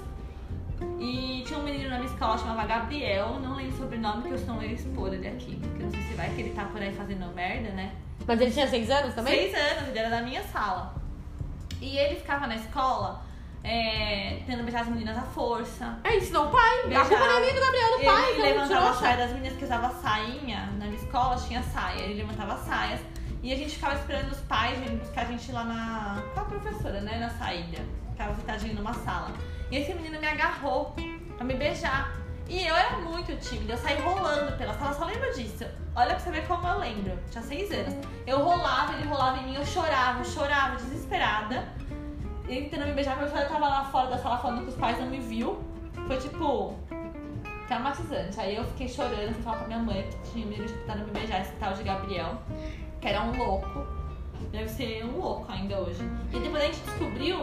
E tinha um menino na minha escola, chamava Gabriel, não lembro o sobrenome, que eu não ia expor ele aqui. Porque eu não sei se vai que ele tá por aí fazendo merda, né? Mas ele tinha seis anos também? Seis anos, ele era da minha sala. E ele ficava na escola, é, tentando beijar as meninas à força. É, ensinou o pai, beijar. A culpa não é minha do Gabriel, do ele pai, ele levantava a saia das meninas que usavam sainha, na minha escola tinha saia, ele levantava saias. E a gente ficava esperando os pais virem buscar a gente lá na... com a professora, né, na saída. Ficava sentadinho numa sala. E esse menino me agarrou pra me beijar. E eu era muito tímida, eu saí rolando pela sala, só lembro disso. Olha pra você ver como eu lembro, tinha seis anos. Eu rolava, ele rolava em mim, eu chorava, eu chorava, desesperada. Ele tentando me beijar, porque eu tava lá fora da sala falando que os pais não me viu. Foi tipo... traumatizante. Aí eu fiquei chorando, fui falar pra minha mãe que tinha um menino tentando me beijar, esse tal de Gabriel, que era um louco. Deve ser um louco ainda hoje. E depois a gente descobriu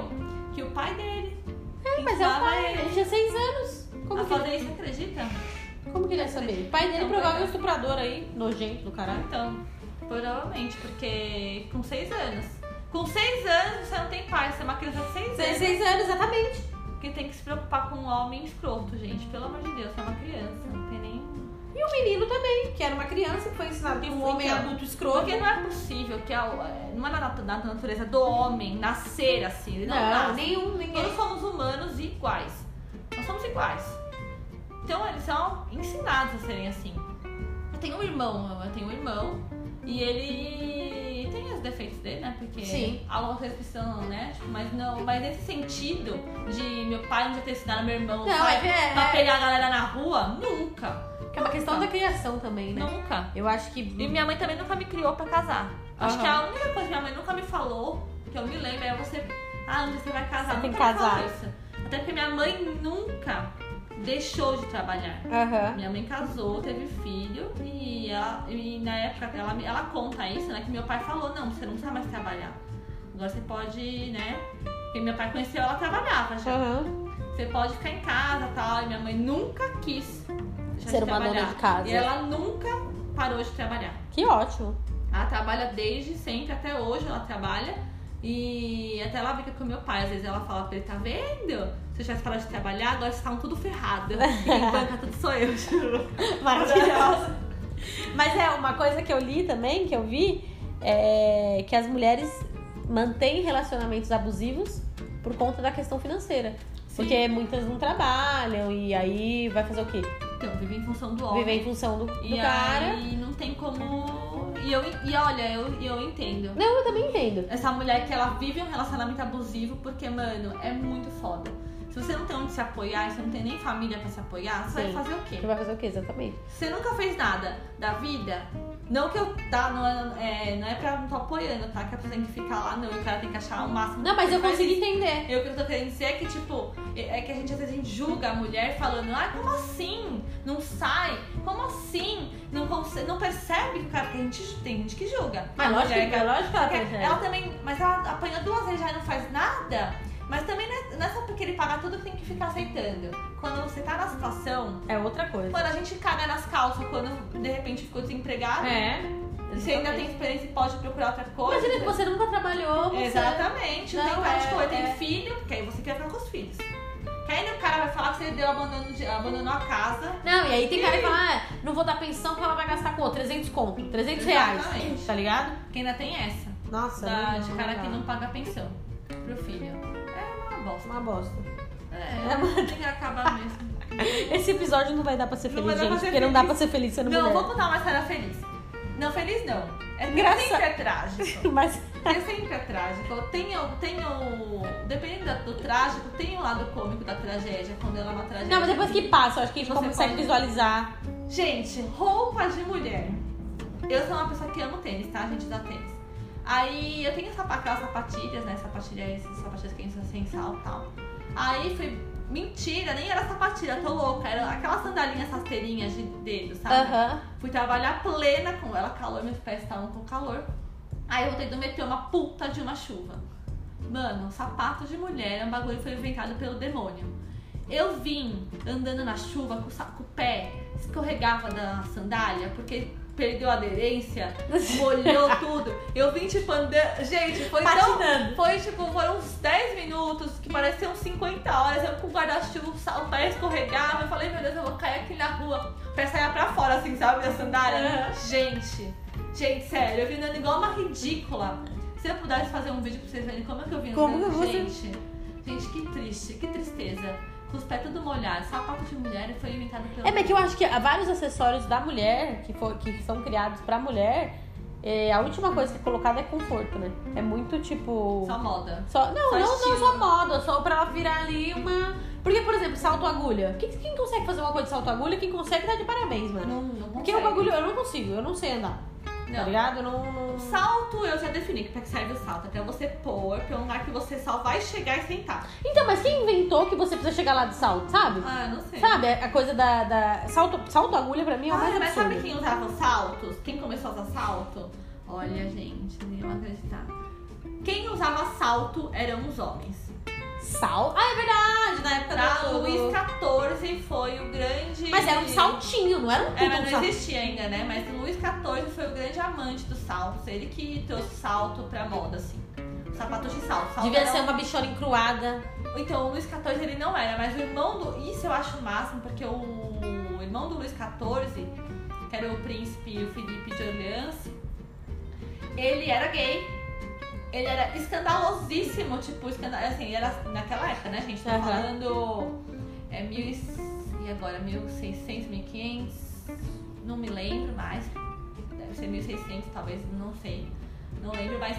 que o pai dele... É, mas é o pai, ele tinha seis anos. Como a que fazer ele... isso, acredita? Como que ele ia saber? O pai dele então, provavelmente é um estuprador aí, nojento do caralho. Então, provavelmente, porque com seis anos. Com seis anos você não tem pai, você é uma criança de seis anos. Seis anos, exatamente. Que tem que se preocupar com um homem escroto, gente. Pelo amor de Deus, você é uma criança, não tem nem... E o menino também, que era uma criança que foi ensinado por um homem que... adulto escroto. Porque não é possível que a... não é da natureza do homem nascer assim. Não, não nasce. Nenhum, ninguém. Todos somos humanos iguais. Nós somos iguais. Então eles são ensinados a serem assim. Eu tenho um irmão, eu tenho um irmão e ele tem os defeitos dele, né? Porque sim, algumas coisas precisam, né? Tipo, mas não, mas nesse sentido de meu pai não já ter ensinado meu irmão não, pra, é... pra pegar a galera na rua, nunca. Que é uma questão da criação também, né? Nunca. Eu acho que... E minha mãe também nunca me criou pra casar. Acho uhum. que a única coisa que minha mãe nunca me falou, que eu me lembro, é você... Ah, onde você vai casar? Você tem que casar. Isso. Até porque minha mãe nunca deixou de trabalhar. Uhum. Minha mãe casou, teve filho e, ela, e na época ela, ela conta isso, né? Que meu pai falou, não, você não precisa mais trabalhar. Agora você pode, né? Porque meu pai conheceu, ela trabalhava já. Uhum. Você pode ficar em casa e tal. E minha mãe nunca quis... ser uma dona de casa. E ela nunca parou de trabalhar. Que ótimo. Ela trabalha desde sempre, até hoje ela trabalha. E até ela fica com meu pai. Às vezes ela fala pra ele, tá vendo? Se eu tivesse parado de trabalhar, agora vocês estavam tudo ferrado. Quem banca tudo sou eu, juro. Maravilhosa. Mas é, uma coisa que eu li também, que eu vi, é que as mulheres mantêm relacionamentos abusivos por conta da questão financeira. Sim. Porque muitas não trabalham e aí vai fazer o quê? Então, vive em função do homem. Vive em função do, do e cara. E não tem como... E, eu, e olha, eu, eu entendo. Não, eu também entendo. Essa mulher que ela vive um relacionamento abusivo porque, mano, é muito foda. Se você não tem onde se apoiar, você não tem nem família pra se apoiar, você sim, vai fazer o quê? Você vai fazer o quê, exatamente. Você nunca fez nada da vida. Não que eu... Tá, não, é, não é pra... Não tô apoiando, tá? Que a pessoa tem que ficar lá, não. E o cara tem que achar o máximo... Não, mas eu consegui entender. Eu, o que eu tô querendo dizer é que, tipo... É que a gente, às vezes, a gente julga a mulher falando... Ah, como assim? Não sai? Como assim? Não, consegue, não percebe que o cara... Que a gente tem gente que julga. Mas lógico que ela percebe. Ela também... Mas ela apanha duas vezes já e não faz nada... Mas também não é só porque ele paga tudo que tem que ficar aceitando. Quando você tá na situação... É outra coisa. Quando a gente caga nas calças, quando de repente ficou desempregado... É. Você ainda tem experiência e pode procurar outra coisa. Imagina que você nunca trabalhou. Você... Exatamente. Não, tem cara de coisa, tem filho, porque aí você quer ficar com os filhos. Que aí o cara vai falar que você deu abandono de, abandonou a casa. Não, e aí tem e... cara que fala, ah, não vou dar pensão porque ela vai gastar com trezentos conto, trezentos reais. Exatamente. Tá ligado? Que ainda tem essa. Nossa. Da, de cara que não paga pensão pro filho. Uma bosta. É, é, tem que acabar mesmo. Esse episódio não vai dar pra ser feliz, gente, porque feliz. Não dá pra ser feliz sendo mulher. Não, vou contar uma história feliz. Não, feliz não. É Graça... sempre é trágico. Mas... É sempre é trágico. Tenho, tenho... Dependendo do trágico, tem o lado cômico da tragédia, quando ela é uma tragédia. Não, mas depois que passa, eu acho que a gente consegue pode... visualizar. Gente, roupa de mulher. Eu sou uma pessoa que amo tênis, tá? A gente dá tênis. Aí eu tenho aquelas sapatilhas, né? Sapatilhas, sapatilhas que são sem sal e tal. Aí fui Mentira, nem era sapatilha, tô louca. Era aquela sandalinha, essas teirinhas de dedo, sabe? Uhum. Fui trabalhar plena com ela, calor, meus pés estavam com calor. Aí eu voltei do metrô, uma puta de uma chuva. Mano, um sapato de mulher é um bagulho que foi inventado pelo demônio. Eu vim andando na chuva com o, saco, o pé, escorregava da sandália, porque perdeu a aderência, molhou tudo. Eu vim tipo andando. Gente, foi Patinando. tão. Foi tipo, foram uns dez minutos, que pareciam cinquenta horas. Eu com o guarda-chuva, o pé escorregava. Eu falei, meu Deus, eu vou cair aqui na rua. O pé saia pra fora, assim, sabe, da sandália. Né? Gente, gente, sério, eu vim andando igual uma ridícula. Se eu pudesse fazer um vídeo pra vocês verem como é que eu vim andando, como gente. Gente, que triste, que tristeza. Com os pés tudo molhados, sapato de mulher foi inventado pelo... É, mas que eu acho que vários acessórios da mulher, que, for, que são criados pra mulher, é, a última coisa que é colocada é conforto, né? É muito, tipo... Só moda. Só, não, só não, estilo. não só moda, só pra virar ali uma... Porque, por exemplo, salto-agulha. Quem, quem consegue fazer uma coisa de salto-agulha, quem consegue tá de parabéns, mano. Não, não Porque o bagulho, eu não consigo, eu não sei andar. Não. Tá ligado? Não, não... Salto, eu já defini que pra que serve o salto. É pra você pôr pra um lugar que você só vai chegar e sentar. Então, mas quem inventou que você precisa chegar lá de salto, sabe? Ah, eu não sei. Sabe, a coisa da... da... Salto, salto agulha pra mim é o ah, mais mas absurdo. Sabe quem usava saltos? Quem começou a usar salto? Olha, gente, nem vou acreditar. Quem usava salto eram os homens. Sal? Ah, é verdade! Na época tá, do Luís quatorze foi o grande... Mas era um saltinho, não era um puto é, mas não existia ainda, né? Mas o Luís quatorze foi o grande amante dos saltos. Ele que trouxe salto pra moda, assim. Sapatos de salto. salto Devia ser um... uma bichona encruada. Então, o Luís quatorze ele não era, mas o irmão do... Isso eu acho o máximo, porque o irmão do Luís quatorze, que era o príncipe o Felipe de Orleans, ele era gay. Ele era escandalosíssimo, tipo, escandal... assim, era naquela época, né, gente? Tô uhum. falando, é, mil e... e agora, mil e seiscentos, mil e quinhentos, não me lembro mais, deve ser mil e seiscentos, talvez, não sei, não lembro, mas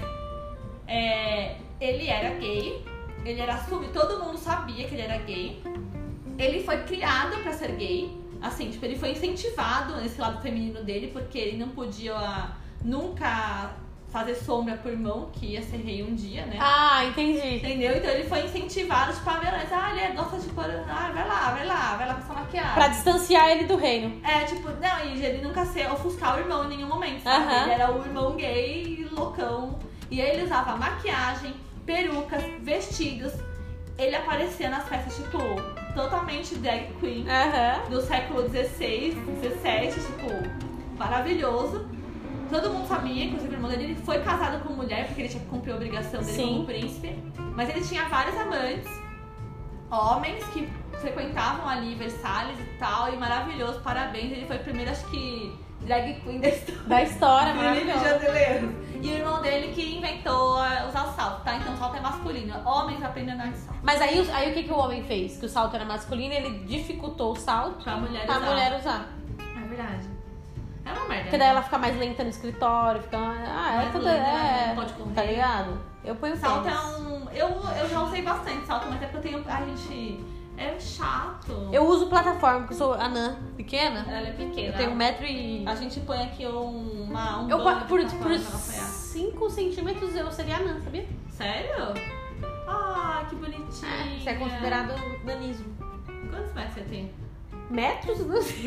é, ele era gay, ele era sub, todo mundo sabia que ele era gay, ele foi criado pra ser gay, assim, tipo, ele foi incentivado nesse lado feminino dele, porque ele não podia nunca... fazer sombra pro irmão, que ia ser rei um dia, né? Ah, entendi. Entendeu? Então ele foi incentivado, tipo, a beleza. Ah, ele gosta de pôr... Ah, vai lá, vai lá, vai lá passar maquiagem. Pra distanciar ele do reino. É, tipo, não, e ele nunca se ofuscar o irmão em nenhum momento, sabe? Uh-huh. Ele era o irmão gay, loucão. E aí ele usava maquiagem, perucas, vestidos. Ele aparecia nas festas, tipo, totalmente drag queen. Aham. Uh-huh. Do século dezesseis, dezessete, tipo, maravilhoso. Todo mundo sabia, inclusive o irmão dele, ele foi casado com mulher, porque ele tinha que cumprir a obrigação dele Sim. como príncipe. Mas ele tinha vários amantes, homens que frequentavam ali Versalhes e tal, e maravilhoso, parabéns. Ele foi o primeiro, acho que, drag queen da história. Da história, maravilhoso. E o irmão dele que inventou usar o salto, tá? Então o salto é masculino, homens aprendem a andar de salto. Mas aí, aí o que, que o homem fez? Que o salto era masculino, ele dificultou o salto pra mulher pra usar. mulher usar. É verdade. É uma merda. Porque daí ela fica mais lenta no escritório, fica. Ah, essa daí é. Não pode correr. Tá ligado? Eu ponho salto. Salto é um. Eu, eu já usei bastante salto, mas é porque eu tenho. A gente. É chato. Eu uso plataforma, porque eu sou anã pequena. Ela é pequena. Eu tenho um metro e. A gente põe aqui um. Uma, um eu, por por cinco centímetros eu seria anã, sabia? Sério? Ah, que bonitinho. É, isso é considerado nanismo. Quantos metros você tem? Metros? Não sei.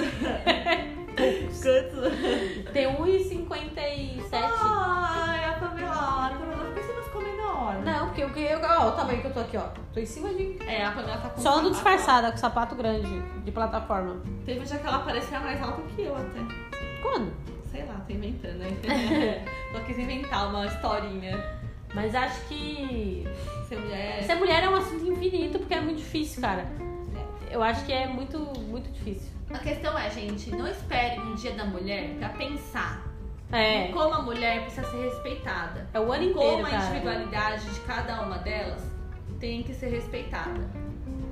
Quantos? Tem um e cinquenta e sete. Ai, a Pamela, por que você não ficou menor? Não, porque eu, ó, o tamanho que eu tô aqui, ó. Tô em cima de. É, a Pamela tá com. Só ando disfarçada com sapato grande, de plataforma. Teve um dia que ela parecia mais alta que eu até. Quando? Sei lá, tô inventando, né? Só quis inventar uma historinha. Mas acho que. Ser mulher. Ser mulher é um assunto infinito, porque é muito difícil, cara. Eu acho que é muito, muito difícil. A questão é, gente, não espere um dia da mulher pra pensar é. em como a mulher precisa ser respeitada. É o ano inteiro, como a individualidade de cada uma delas tem que ser respeitada.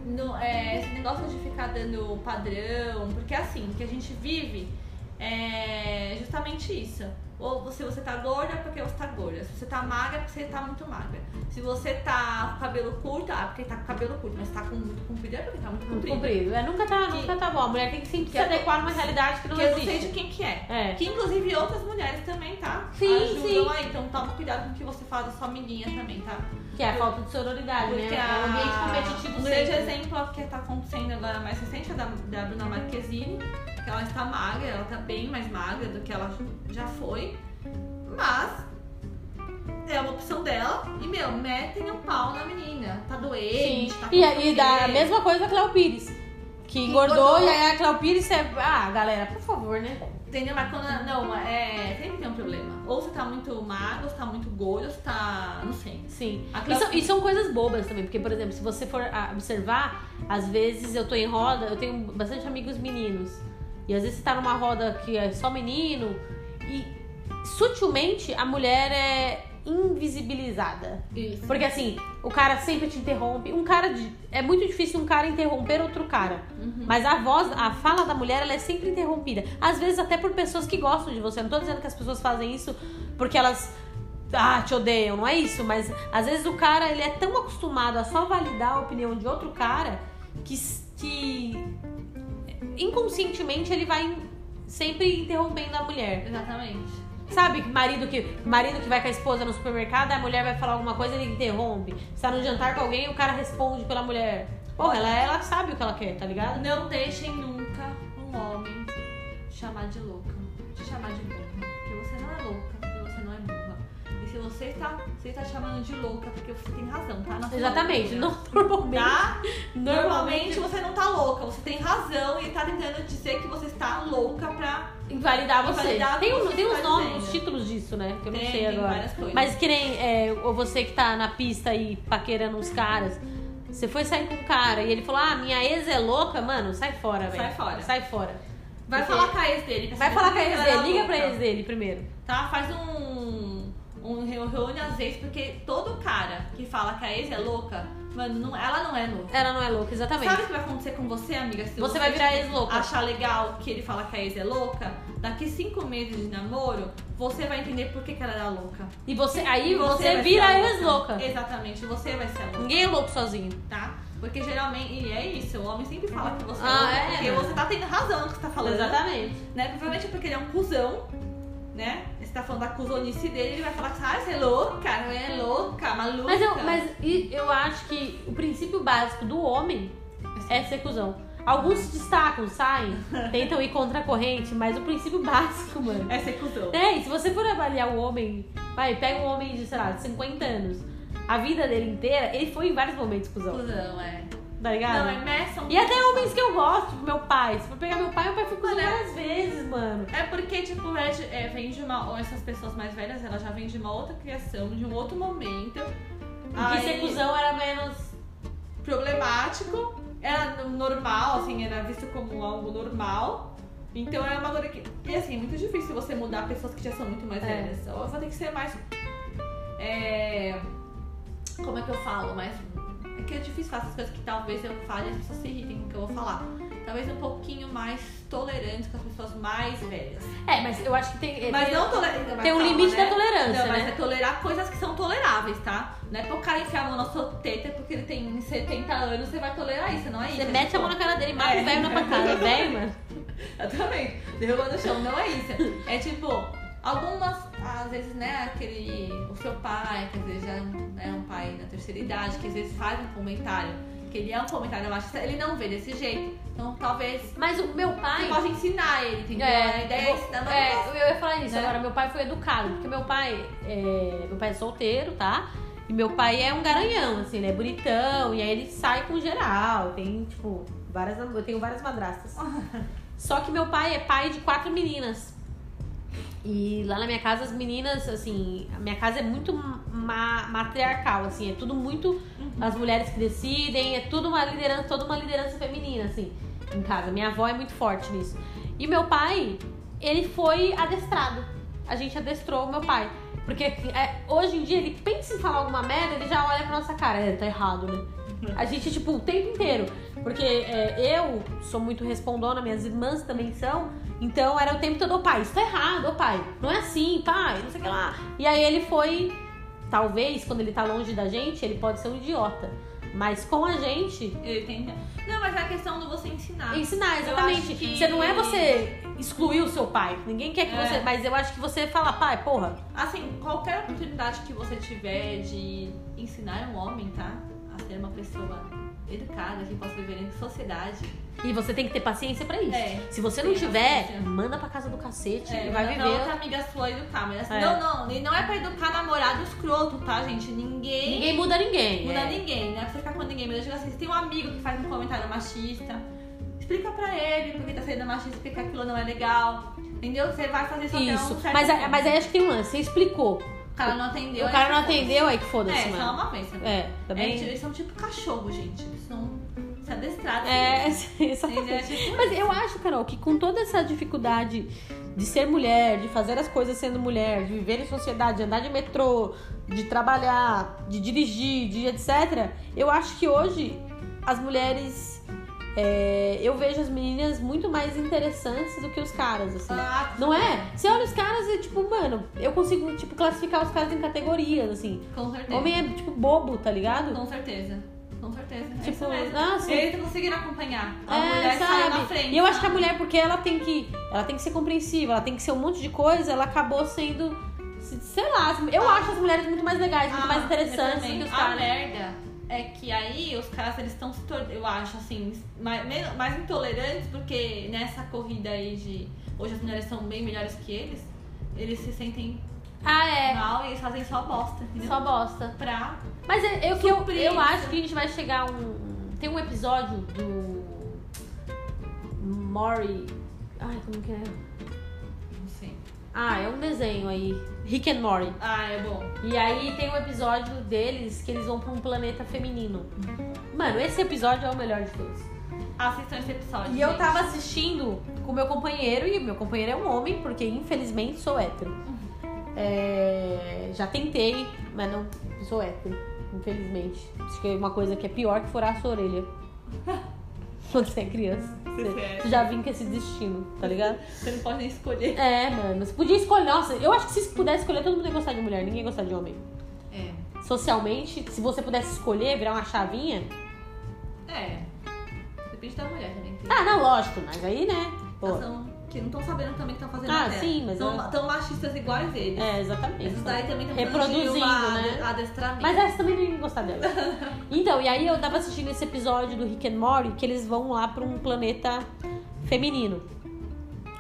No, é, esse negócio de ficar dando padrão, porque assim, que a gente vive é justamente isso. Ou se você tá gorda, porque você tá gorda. Se você tá magra, porque você tá muito magra. Se você tá com cabelo curto, ah, porque tá com cabelo curto. Mas tá com muito comprido, é porque tá muito comprido. comprido. É, nunca tá, que, nunca tá bom. A mulher tem que sempre que se adequar a uma realidade que não que existe. Que eu não sei de quem que é. é. Que inclusive outras mulheres também, tá? Sim, Ajudam sim. falar, então toma cuidado com o que você fala da sua amiguinha também, tá? Que é a falta de sororidade, porque né? É um ambiente competitivo. Um grande exemplo é o que tá acontecendo agora mais recente, é da, da Bruna Marquezine, que ela está magra, ela tá bem mais magra do que ela já foi, mas é uma opção dela e, meu, metem o pau na menina. Tá doente, sim, tá com E, e dá a mesma coisa a Cleo Pires, que engordou, engordou e aí a Cleo Pires é... Ah, galera, por favor, né? Entendeu? Mas quando... Não, é... Sempre tem um problema. Ou você tá muito magro, ou você tá muito gordo, ou você tá... Não sei. Sim. Cleo... E, são, e são coisas bobas também. Porque, por exemplo, se você for observar, às vezes eu tô em roda, eu tenho bastante amigos meninos. E às vezes você tá numa roda que é só menino e, sutilmente, a mulher é... invisibilizada. Isso. Porque assim, o cara sempre te interrompe. Um cara de... É muito difícil um cara interromper outro cara. Uhum. Mas a voz, a fala da mulher, ela é sempre interrompida. Às vezes até por pessoas que gostam de você. Eu não tô dizendo que as pessoas fazem isso porque elas ah, te odeiam, não é isso. Mas às vezes o cara, ele é tão acostumado a só validar a opinião de outro cara que, que inconscientemente ele vai sempre interrompendo a mulher. Exatamente. Sabe, marido que, marido que vai com a esposa no supermercado, a mulher vai falar alguma coisa e ele interrompe. Você tá no jantar com alguém e o cara responde pela mulher. Porra, ela, ela sabe o que ela quer, tá ligado? Não deixem nunca um homem te chamar de louca, te chamar de burra. Porque você não é louca, porque você não é burra. E se você está, você está chamando de louca, porque você tem razão, tá? Nossa, exatamente, não, normalmente, tá? normalmente. Normalmente você não tá louca, você tem razão e tá tentando dizer que você está louca pra... Invalidar você. Invalidar tem um, você tem uns nomes, uns títulos disso, né? Que eu tem, não sei agora. Mas que nem é, ou você que tá na pista aí paquerando uns caras. Você foi sair com um cara e ele falou: ah, minha ex é louca, mano, sai fora, velho. Sai fora. Sai fora. Vai Porque... falar com a ex dele. Vai falar com a ex dele. Liga pra ex dele primeiro. Tá? Faz um. Um reúne às vezes, porque todo cara que fala que a ex é louca, mano, não, ela não é louca. Ela não é louca, exatamente. Sabe o que vai acontecer com você, amiga? Se você, você vai virar ex louca. Achar legal que ele fala que a ex é louca, daqui cinco meses de namoro, você vai entender por que, que ela era louca. E você, aí você, você vira ex louca. Exatamente, você vai ser louca. Ninguém é louco sozinho, tá? Porque geralmente, e é isso, o homem sempre fala que você ah, é louca, é, porque é. você tá tendo razão no que você tá falando. Exatamente. Né? Provavelmente porque ele é um cuzão, né? Você tá falando da cuzonice dele, ele vai falar assim, ah, você é louca, não é louca, maluca. Mas eu, mas eu acho que o princípio básico do homem é ser cuzão. Alguns se destacam, saem, tentam ir contra a corrente, mas o princípio básico, mano, é ser cuzão. É, e se você for avaliar o homem, vai, pega um homem de, sei lá, de cinquenta anos, a vida dele inteira, ele foi em vários momentos cuzão. Cuzão, é. Tá ligado? Não, é Messon. E até homens que eu gosto, tipo, meu pai. Se for pegar meu pai, meu pai ficou várias vezes, mano. É porque, tipo, é de, é, vem de uma... Essas pessoas mais velhas, elas já vêm de uma outra criação, de um outro momento. Em que ser cuzão era menos problemático. Era normal, assim, era visto como algo normal. Então, é uma coisa que... E, assim, é muito difícil você mudar pessoas que já são muito mais velhas. É. Ou vai ter que ser mais... É... Como é que eu falo? Mais... É que é difícil falar essas coisas que talvez eu fale e as pessoas se irritem com o que eu vou falar. Talvez um pouquinho mais tolerante com as pessoas mais velhas. É, mas eu acho que tem... Mas tem, não toler... Tem mas, um calma, limite né? da tolerância, não, né? Mas é tolerar coisas que são toleráveis, tá? Não é pra o cara enfiar a mão na sua teta porque ele tem setenta anos, você vai tolerar isso, não é isso. Você mete a mão na cara dele e mata o velho na pancada, velho, mano. Exatamente. Derrubando o chão, não é isso. É tipo... Algumas, às vezes, né, aquele, o seu pai, que às vezes já é um pai da terceira idade, que às vezes faz um comentário, que ele é um comentário machista, ele não vê desse jeito, então talvez... Mas o meu pai... Você pode ensinar ele, entendeu? É, a ideia é ensinar... Não é, eu ia falar isso, né? Agora, meu pai foi educado, porque meu pai é, meu pai é solteiro, tá? E meu pai é um garanhão, assim, ele é bonitão, e aí ele sai com geral, tem, tipo, várias, eu tenho várias madrastas. Só que meu pai é pai de quatro meninas. E lá na minha casa, as meninas, assim... A minha casa é muito ma- matriarcal, assim. É tudo muito... Uhum. As mulheres que decidem. É tudo uma liderança, toda uma liderança feminina, assim. Em casa. Minha avó é muito forte nisso. E meu pai, ele foi adestrado. A gente adestrou o meu pai. Porque é, hoje em dia, ele pensa em falar alguma merda, ele já olha pra nossa cara. É, tá errado, né? A gente, tipo, o tempo inteiro. Porque é, eu sou muito respondona, minhas irmãs também são. Então era o tempo todo, ô pai, isso tá errado, ô pai, não é assim, pai, não sei o que lá. E aí ele foi, talvez, quando ele tá longe da gente, ele pode ser um idiota. Mas com a gente... Eu entendo. Não, mas é a questão do você ensinar. Ensinar, exatamente. Que... Você não é você excluir o seu pai. Ninguém quer que é. você... Mas eu acho que você fala, pai, porra. Assim, qualquer oportunidade que você tiver de ensinar um homem, tá? A ser uma pessoa educada, que possa viver em sociedade... E você tem que ter paciência pra isso. É, se você não tiver, paciência. Manda pra casa do cacete é, e vai viver. Não, amiga sua educar, mas assim, é. não, não. E não é pra educar namorado escroto, tá, gente? Ninguém... Ninguém muda ninguém. Muda é. ninguém, não é pra ficar com ninguém. Mas eu digo assim, se tem um amigo que faz um comentário machista, explica pra ele porque tá sendo machista, explica que aquilo não é legal. Entendeu? Você vai fazer isso até um certo... Mas, a, mas aí acho que tem um lance, você explicou. O cara não atendeu. O cara não atendeu, aí que foda-se, mano. É, só uma vez. É, tá bem? Eles são tipo cachorro, gente. Eles são... adestrado. É, exatamente. Mas eu acho, Carol, que com toda essa dificuldade de ser mulher, de fazer as coisas sendo mulher, de viver em sociedade, de andar de metrô, de trabalhar, de dirigir, de etcétera, eu acho que hoje as mulheres... É, eu vejo as meninas muito mais interessantes do que os caras, assim. Ah, não é? Você olha os caras e, tipo, mano, eu consigo, tipo, classificar os caras em categorias, assim. Com certeza. Homem é, tipo, bobo, tá ligado? Com certeza. Com certeza. Tipo, nossa. Eles conseguiram acompanhar. A é, mulher sai na frente. E eu acho que a mulher, porque ela tem que. Ela tem que ser compreensiva, ela tem que ser um monte de coisa, ela acabou sendo. Sei lá, eu ah, acho as mulheres muito mais legais, muito ah, mais interessantes do que os caras. A merda é que aí os caras eles estão se tornando, eu acho, assim, mais, mais intolerantes, porque nessa corrida aí de. Hoje as mulheres são bem melhores que eles, eles se sentem. Ah, é. Mal, e eles fazem só bosta, entendeu? Só bosta. Pra... Mas eu, eu, eu, eu acho que a gente vai chegar um... Tem um episódio do... Maury... Ai, como que é? Não sei. Ah, é um desenho aí. Rick and Morty. Ah, é bom. E aí tem um episódio deles que eles vão pra um planeta feminino. Mano, esse episódio é o melhor de todos. Assistam esse episódio. E gente. Eu tava assistindo com meu companheiro, e meu companheiro é um homem, porque infelizmente sou hétero. É, já tentei, mas não sou hétero, infelizmente. Acho que é uma coisa que é pior que furar a sua orelha quando você é criança. Você, você já vem com esse destino, tá ligado? Você não pode nem escolher. É, mano, você podia escolher. Nossa, eu acho que se pudesse escolher, todo mundo ia gostar de mulher, ninguém ia gostar de homem. É. Socialmente, se você pudesse escolher, virar uma chavinha. É. Depende da mulher também. Tem... Ah, não, lógico, mas aí, né? Pô. Que não estão sabendo também que estão fazendo ah, sim, mas tão, eu... tão machistas iguais eles. É, exatamente. Esses daí também estão reproduzindo, né? Adestramento. Mas essa também não ia gostar dela. Então, e aí eu tava assistindo esse episódio do Rick and Morty, que eles vão lá pra um planeta feminino.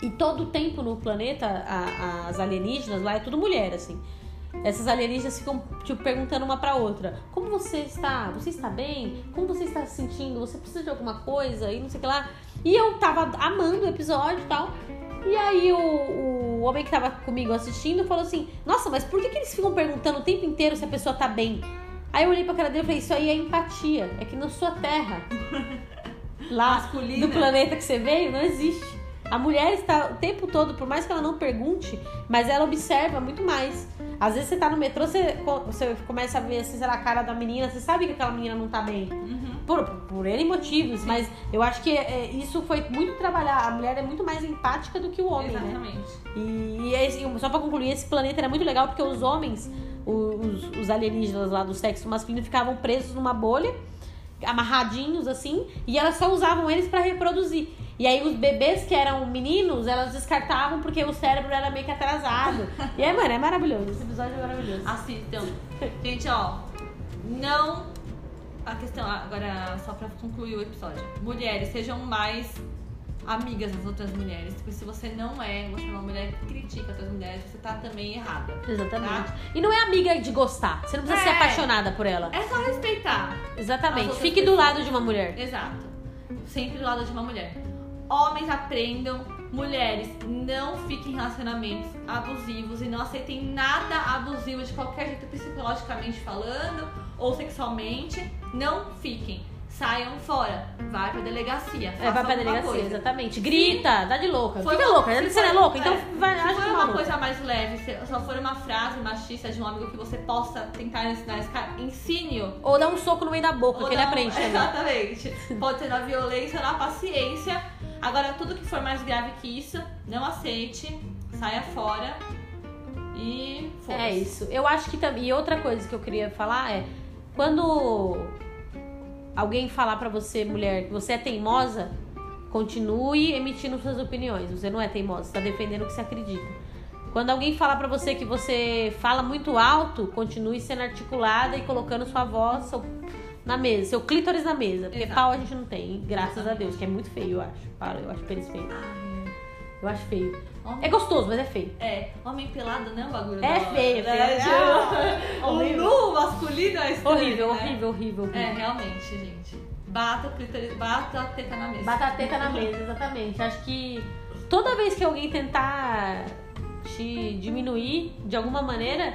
E todo o tempo no planeta, a, as alienígenas lá é tudo mulher, assim. Essas alienígenas ficam, tipo, perguntando uma pra outra. Como você está? Você está bem? Como você está se sentindo? Você precisa de alguma coisa? E não sei o que lá. E eu tava amando o episódio e tal. E aí o, o homem que tava comigo assistindo falou assim... Nossa, mas por que, que eles ficam perguntando o tempo inteiro se a pessoa tá bem? Aí eu olhei pra cara dele e falei... Isso aí é empatia. É que na sua terra... lá masculina. Do planeta que você veio, não existe. A mulher está o tempo todo... Por mais que ela não pergunte... Mas ela observa muito mais... Às vezes você tá no metrô, você, você começa a ver assim, sei lá, a cara da menina, você sabe que aquela menina não tá bem. Uhum. Por, por N motivos, mas eu acho que é, isso foi muito trabalhar. A mulher é muito mais empática do que o homem, exatamente. Né? Exatamente. E, e só pra concluir, esse planeta era muito legal porque os homens, os, os alienígenas lá do sexo masculino, ficavam presos numa bolha, amarradinhos assim, e elas só usavam eles pra reproduzir. E aí os bebês que eram meninos, elas descartavam porque o cérebro era meio que atrasado. E é, mano, é maravilhoso. Esse episódio é maravilhoso. Assistam. Gente, ó, não... A questão, agora, só pra concluir o episódio. Mulheres, sejam mais amigas das outras mulheres. Porque se você não é, você é uma mulher que critica outras mulheres, você tá também errada. Exatamente. Tá? E não é amiga de gostar. Você não precisa é. ser apaixonada por ela. É só respeitar. Exatamente. Fique do lado de uma mulher. Exato. Sempre do lado de uma mulher. Homens, aprendam. Mulheres, não fiquem em relacionamentos abusivos e não aceitem nada abusivo de qualquer jeito, psicologicamente falando ou sexualmente. Não fiquem. Saiam fora. Vai pra delegacia. É, vai pra delegacia, coisa. Exatamente. Grita, dá de louca. Foi fica uma, louca. Você não é louca? É, então vai, se for uma, uma coisa mais leve, se só for uma frase machista de um amigo que você possa tentar ensinar esse cara, ensine-o. Ou dá um soco no meio da boca, ou que ele um, aprende. Exatamente. Pode ser na violência, na paciência. Agora, tudo que for mais grave que isso, não aceite. Saia fora. E foda-se. É isso. Eu acho que também... E outra coisa que eu queria falar é... Quando... alguém falar pra você, mulher, que você é teimosa, continue emitindo suas opiniões. Você não é teimosa, você tá defendendo o que você acredita. Quando alguém falar pra você que você fala muito alto, continue sendo articulada e colocando sua voz seu, na mesa, seu clítoris na mesa. Porque exato. Pau a gente não tem, graças exato. A Deus, que é muito feio, eu acho. Para, eu acho pênis feio. Eu acho feio. Homem... É gostoso, mas é feio. É, homem pelado, né? O bagulho é feio, né? É... O nu masculino é estranho. Horrível, né? horrível, horrível, horrível. É, realmente, gente. Bata o clítoris, bata a teta na mesa. Bata a teta na mesa, exatamente. Acho que toda vez que alguém tentar te diminuir de alguma maneira,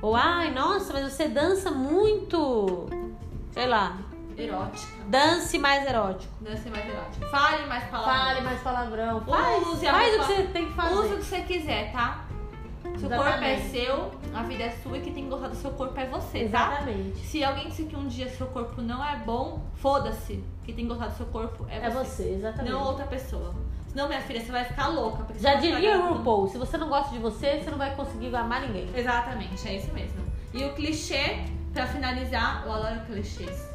ou ai, nossa, mas você dança muito, sei lá, erótica. Dance mais erótico. Dance mais erótico. Fale mais palavrão. Fale mais palavrão. Faz, use faz o que você tem que fazer. Use o que você quiser, tá? Se o corpo é seu, a vida é sua e quem tem que gostar do seu corpo é você, exatamente. Tá? Se alguém disser que um dia seu corpo não é bom, foda-se. Quem tem que gostar do seu corpo é você. É você, exatamente. Não outra pessoa. Não, minha filha, você vai ficar louca. Já diria o RuPaul, se você não gosta de você, você não vai conseguir amar ninguém. Exatamente, é isso mesmo. E o clichê, pra finalizar, eu adoro clichês.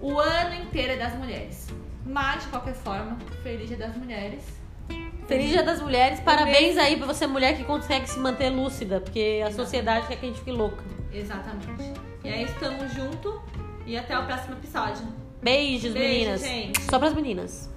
O ano inteiro é das mulheres. Mas, de qualquer forma, feliz dia das mulheres. Feliz dia das mulheres. Parabéns aí pra você, mulher, que consegue se manter lúcida. Porque a sociedade quer que a gente fique louca. Exatamente. E aí, estamos junto. E até o próximo episódio. Beijos, meninas. Beijo, gente. Só pras meninas.